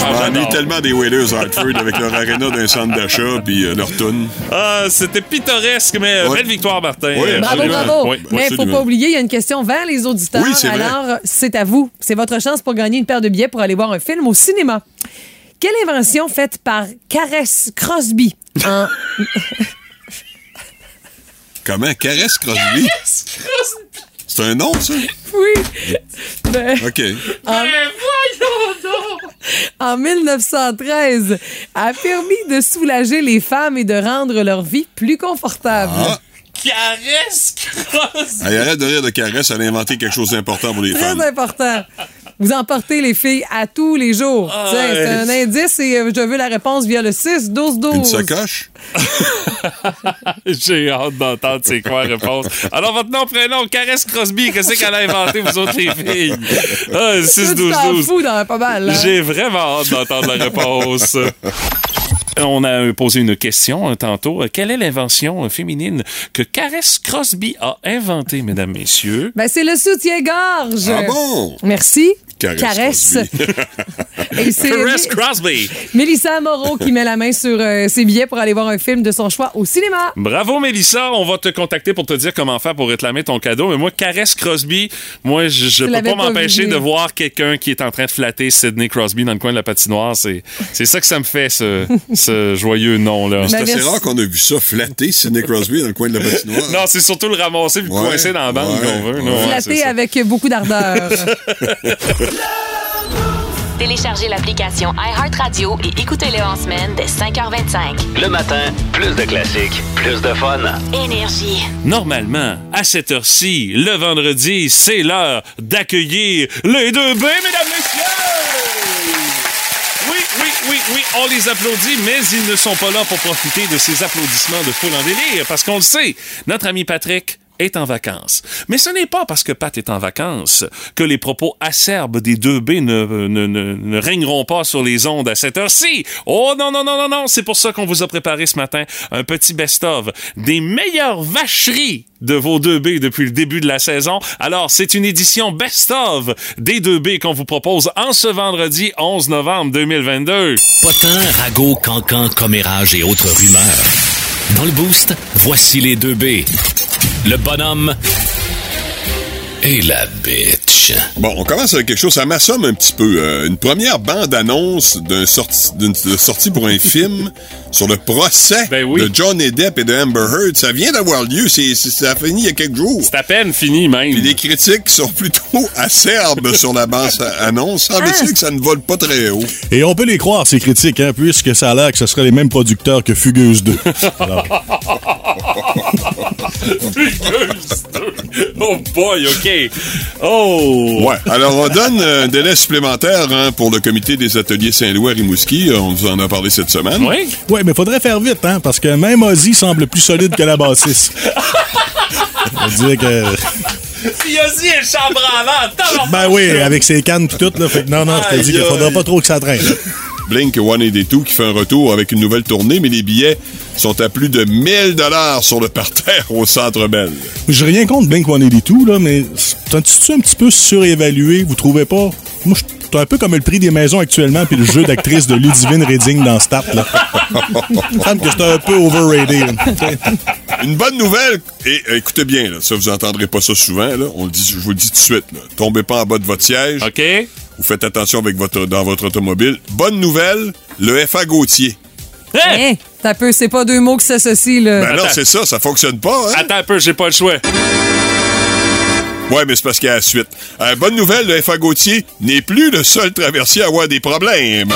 on a tellement des Whalers Hartford avec leur aréna d'un centre d'achat puis euh, leur toune. Ah, c'était pittoresque, mais ouais. belle victoire, Martin. Oui, bravo, bravo. Oui, mais il ne faut pas oublier, il y a une question vers les auditeurs. Oui, c'est alors, vrai. c'est à vous. C'est votre chance pour gagner une paire de billets pour aller voir un film au cinéma. Quelle invention faite par Caress Crosby en... Comment? Caress Crosby? Caress Crosby! C'est un nom, ça? Oui. Ben, OK. En... Mais voyons donc! En dix-neuf cent treize, a permis de soulager les femmes et de rendre leur vie plus confortable. Ah. Caresse Crosby! Hey, arrête de rire de Caresse, elle a inventé quelque chose d'important pour les Très femmes. Très important. Vous en portez, les filles, à tous les jours. Ah, Tiens, c'est un indice et je veux la réponse via le six douze douze. Une sacoche? J'ai hâte d'entendre c'est quoi la réponse. Alors, votre nom, prénom, Caresse Crosby, qu'est-ce qu'elle a inventé, vous autres, les filles? Ah, six douze douze. Ça, tu t'en fous dans pas mal. Hein? J'ai vraiment hâte d'entendre la réponse. On a posé une question tantôt. Quelle est l'invention féminine que Caress Crosby a inventée, mesdames, messieurs? Ben, c'est le soutien-gorge. Ah bon? Merci. Caresse. Et c'est Caress Crosby. Mélissa Moreau qui met la main sur euh, ses billets pour aller voir un film de son choix au cinéma. Bravo, Mélissa. On va te contacter pour te dire comment faire pour réclamer ton cadeau. Mais moi, Caress Crosby, moi, je, je peux pas, pas m'empêcher de voir quelqu'un qui est en train de flatter Sidney Crosby dans le coin de la patinoire. C'est, c'est ça que ça me fait, ce, ce joyeux nom-là. C'est assez rare qu'on a vu ça, flatter Sidney Crosby dans le coin de la patinoire. Non, c'est surtout le ramasser et le ouais, coincer dans la bande ouais, qu'on veut. Ouais. Non, flatter ouais, avec beaucoup d'ardeur. Téléchargez l'application iHeartRadio et écoutez-le en semaine dès cinq heures vingt-cinq. Le matin, plus de classiques, plus de fun. Énergie. Normalement, à cette heure-ci, le vendredi, c'est l'heure d'accueillir les deux B, mesdames, messieurs! Oui, oui, oui, oui, on les applaudit, mais ils ne sont pas là pour profiter de ces applaudissements de foule en délire, parce qu'on le sait, notre ami Patrick est en vacances. Mais ce n'est pas parce que Pat est en vacances que les propos acerbes des deux B ne, ne, ne, ne régneront pas sur les ondes à cette heure-ci. Oh non, non, non, non, non, c'est pour ça qu'on vous a préparé ce matin un petit best-of des meilleures vacheries de vos deux B depuis le début de la saison. Alors, c'est une édition best-of des deux B qu'on vous propose en ce vendredi onze novembre deux mille vingt-deux. Potin, ragot, cancan, commérage et autres rumeurs. Dans le boost, voici les deux B. Le bonhomme et la bitch. Bon, on commence avec quelque chose, ça m'assomme un petit peu. Euh, une première bande-annonce d'un sorti, d'une sortie pour un film sur le procès ben oui. de Johnny Depp et de Amber Heard. Ça vient d'avoir lieu, c'est, c'est, ça a fini il y a quelques jours. C'est à peine fini, même. Puis les critiques sont plutôt acerbes sur la bande-annonce. Semble-t-il que ça ne vole pas très haut. Et on peut les croire, ces critiques, hein, puisque ça a l'air que ce seraient les mêmes producteurs que Fugueuse deux. Alors... Oh boy, OK. Oh! Ouais. Alors, on donne un délai supplémentaire hein, pour le comité des ateliers Saint-Louis à Rimouski. On vous en a parlé cette semaine. Oui? Oui, mais faudrait faire vite, hein, parce que même Ozzy semble plus solide que la bassiste. On dirait que... Si Ozzy est chambre avant, ben oui, avec ses cannes pis tout, là. Fait que non, non, je te dis qu'il faudra pas trop que ça traîne. Blink cent quatre-vingt-deux qui fait un retour avec une nouvelle tournée, mais les billets sont à plus de mille dollars sur le parterre au Centre Bell. J'ai rien contre Blink cent quatre-vingt-deux, là, mais t'as-tu un petit peu surévalué, vous trouvez pas? Moi, je c'est un peu comme le prix des maisons actuellement puis le jeu d'actrice de Ludivine Redding dans Start, là. Il me semble que c'est un peu overrated. Une bonne nouvelle, et écoutez bien, là, ça vous entendrez pas ça souvent, là. On le dit, je vous le dis tout de suite, là. Tombez pas en bas de votre siège. OK. Vous faites attention avec votre, dans votre automobile. Bonne nouvelle, le F A Gautier. Hein? Hey, t'as un peu, c'est pas deux mots qui s'associent, là. Ben non, c'est ça, ça fonctionne pas, hein? Attends un peu, j'ai pas le choix. Ouais, mais c'est parce qu'il y a la suite. Euh, bonne nouvelle, le F A Gautier n'est plus le seul traversier à avoir des problèmes.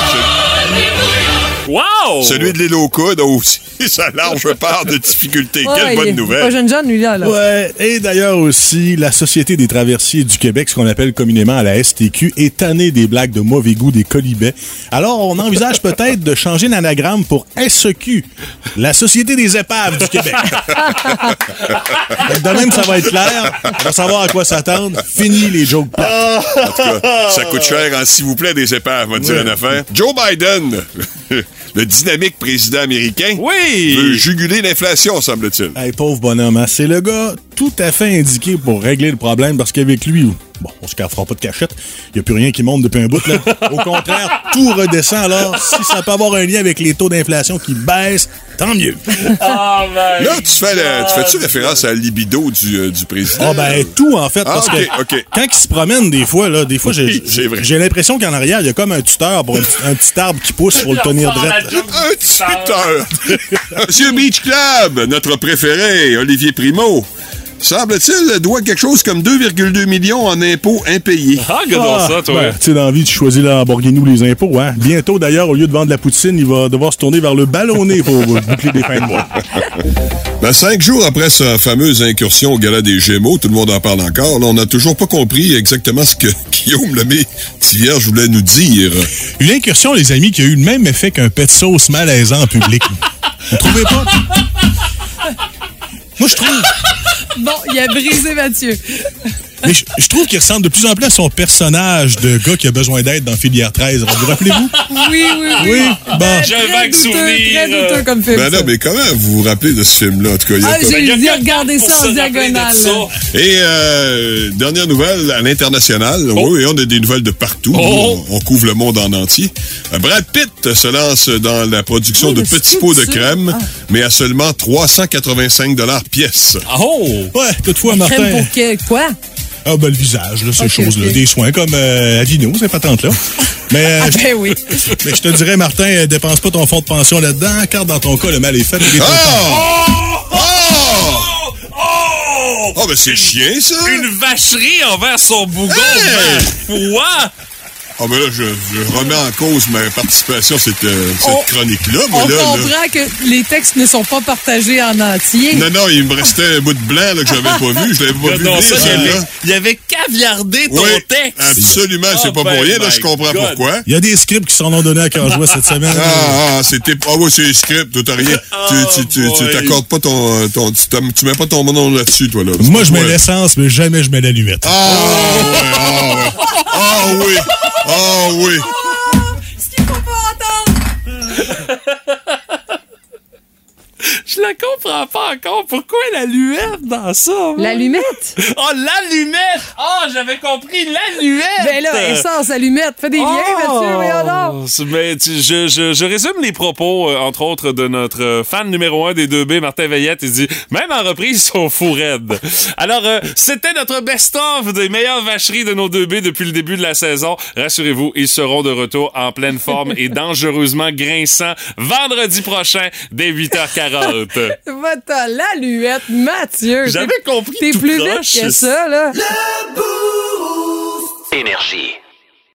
Wow! Celui de l'île aux coudes a aussi sa large part de difficultés. Ouais, quelle bonne nouvelle! Pas jeune jeune, lui, là, là. Ouais, et d'ailleurs aussi, la Société des traversiers du Québec, ce qu'on appelle communément la S T Q, est tannée des blagues de mauvais goût des colibets. Alors, on envisage peut-être de changer l'anagramme pour S E Q, la Société des épaves du Québec. De même, ça va être clair. On va savoir à quoi s'attendre. Fini les jokes plates. En tout cas, ça coûte cher, hein, s'il vous plaît, des épaves, va dire une affaire. Joe Biden! Le dynamique président américain oui. veut juguler l'inflation, semble-t-il. Hey, pauvre bonhomme, hein? C'est le gars tout à fait indiqué pour régler le problème, parce qu'avec lui, bon, on se cafera pas de cachette, il n'y a plus rien qui monte depuis un bout, là. Au contraire, tout redescend, alors si ça peut avoir un lien avec les taux d'inflation qui baissent, tant mieux. Oh là, tu fais la, tu fais-tu référence à la libido du, euh, du président? Ah ben, tout, en fait, parce ah, okay, que okay. quand il se promène, des fois, là, des fois, j'ai, oui, j'ai, j'ai l'impression qu'en arrière, il y a comme un tuteur pour un, un petit arbre qui pousse pour le tenir droit. Un tuteur! Monsieur Beach Club, notre préféré, Olivier Primo, semble-t-il, doit quelque chose comme deux virgule deux millions en impôts impayés. Ah, regarde ah, ça, toi. Ben, tu sais, dans la vie, tu choisis Lamborghini, les impôts, hein. Bientôt, d'ailleurs, au lieu de vendre de la poutine, il va devoir se tourner vers le ballonné pour boucler des fins de mois. Ben, cinq jours après sa fameuse incursion au Gala des Gémeaux, tout le monde en parle encore, là, on n'a toujours pas compris exactement ce que Guillaume Lemay-Tivierge voulait nous dire. Une incursion, les amis, qui a eu le même effet qu'un pet de sauce malaisant en public. Vous trouvez pas? Moi, je trouve... Bon, il a brisé Mathieu. Mais je, je trouve qu'il ressemble de plus en plus à son personnage de gars qui a besoin d'aide dans Filière treize. Vous vous rappelez-vous? Oui, oui, oui. oui. Bon. J'ai un vague souvenir. Très douteux comme film. Ben non, mais comment vous vous rappelez de ce film-là? En tout cas, il y a ah, j'ai dit, regardez ça en diagonale. Et euh, dernière nouvelle à l'international. Oh. Oui, on a des nouvelles de partout. Oh. On, on couvre le monde en entier. Brad Pitt se lance dans la production oui, de petits pots de crème, ah. mais à seulement trois cent quatre-vingt-cinq dollars pièce. Oh! Ouais, toutefois, Martin... Crème pour quel, quoi? Ah ben le visage, là, ces okay, choses-là. Okay. Des soins comme euh, Avino, ces patentes-là. Mais, euh, ah ben oui. Mais je te dirais, Martin, dépense pas ton fonds de pension là-dedans, car dans ton cas, le mal est fait. Il est oh! Oh! Oh! Oh! Oh! Ben c'est chien, ça! Une vacherie envers son bougon. Hey! Quoi? Ah oh ben là, je, je remets en cause ma participation à cette, euh, cette on, chronique-là. Mais on là, comprend là, que les textes ne sont pas partagés en entier. Non, non, il me restait un bout de blanc là, que j'avais pas vu. Je l'avais pas non, vu non, lire. Ça, il, avait, il avait caviardé ton oui, texte. Absolument, oh, c'est pas ben pour rien. Là, je comprends God. Pourquoi. Il y a des scripts qui s'en ont donné à Cajou cette semaine. Ah, ah, c'était... Ah oui, c'est les scripts, tout à rien. Oh, tu, tu, tu t'accordes pas ton... ton tu, tu mets pas ton nom là-dessus, toi, là. Moi, je mets ouais. l'essence, mais jamais je mets l'allumette. Ah oh, ouais, ah oh, ouais. Ah oh, oui. Ah oh, oui! Ce qu'il faut pas entendre! Je la comprends pas encore. Pourquoi l'allumette dans ça? Moi? L'allumette? Oh, l'allumette! Oh, j'avais compris, l'allumette! Ben là, essence, allumette, fais des liens, oh, Mathieu, mais tu, je, je, je résume les propos, euh, entre autres, de notre euh, fan numéro un des deux B, Martin Veillette. Il dit, même en reprise, ils sont fous raides. Alors, euh, c'était notre best-of des meilleures vacheries de nos deux B depuis le début de la saison. Rassurez-vous, ils seront de retour en pleine forme et dangereusement grinçants vendredi prochain dès huit heures quarante. Va-t'en l'alluette, Mathieu. J'avais compris. T'es tout plus proche. Vite que ça, là. Le Boost Énergie.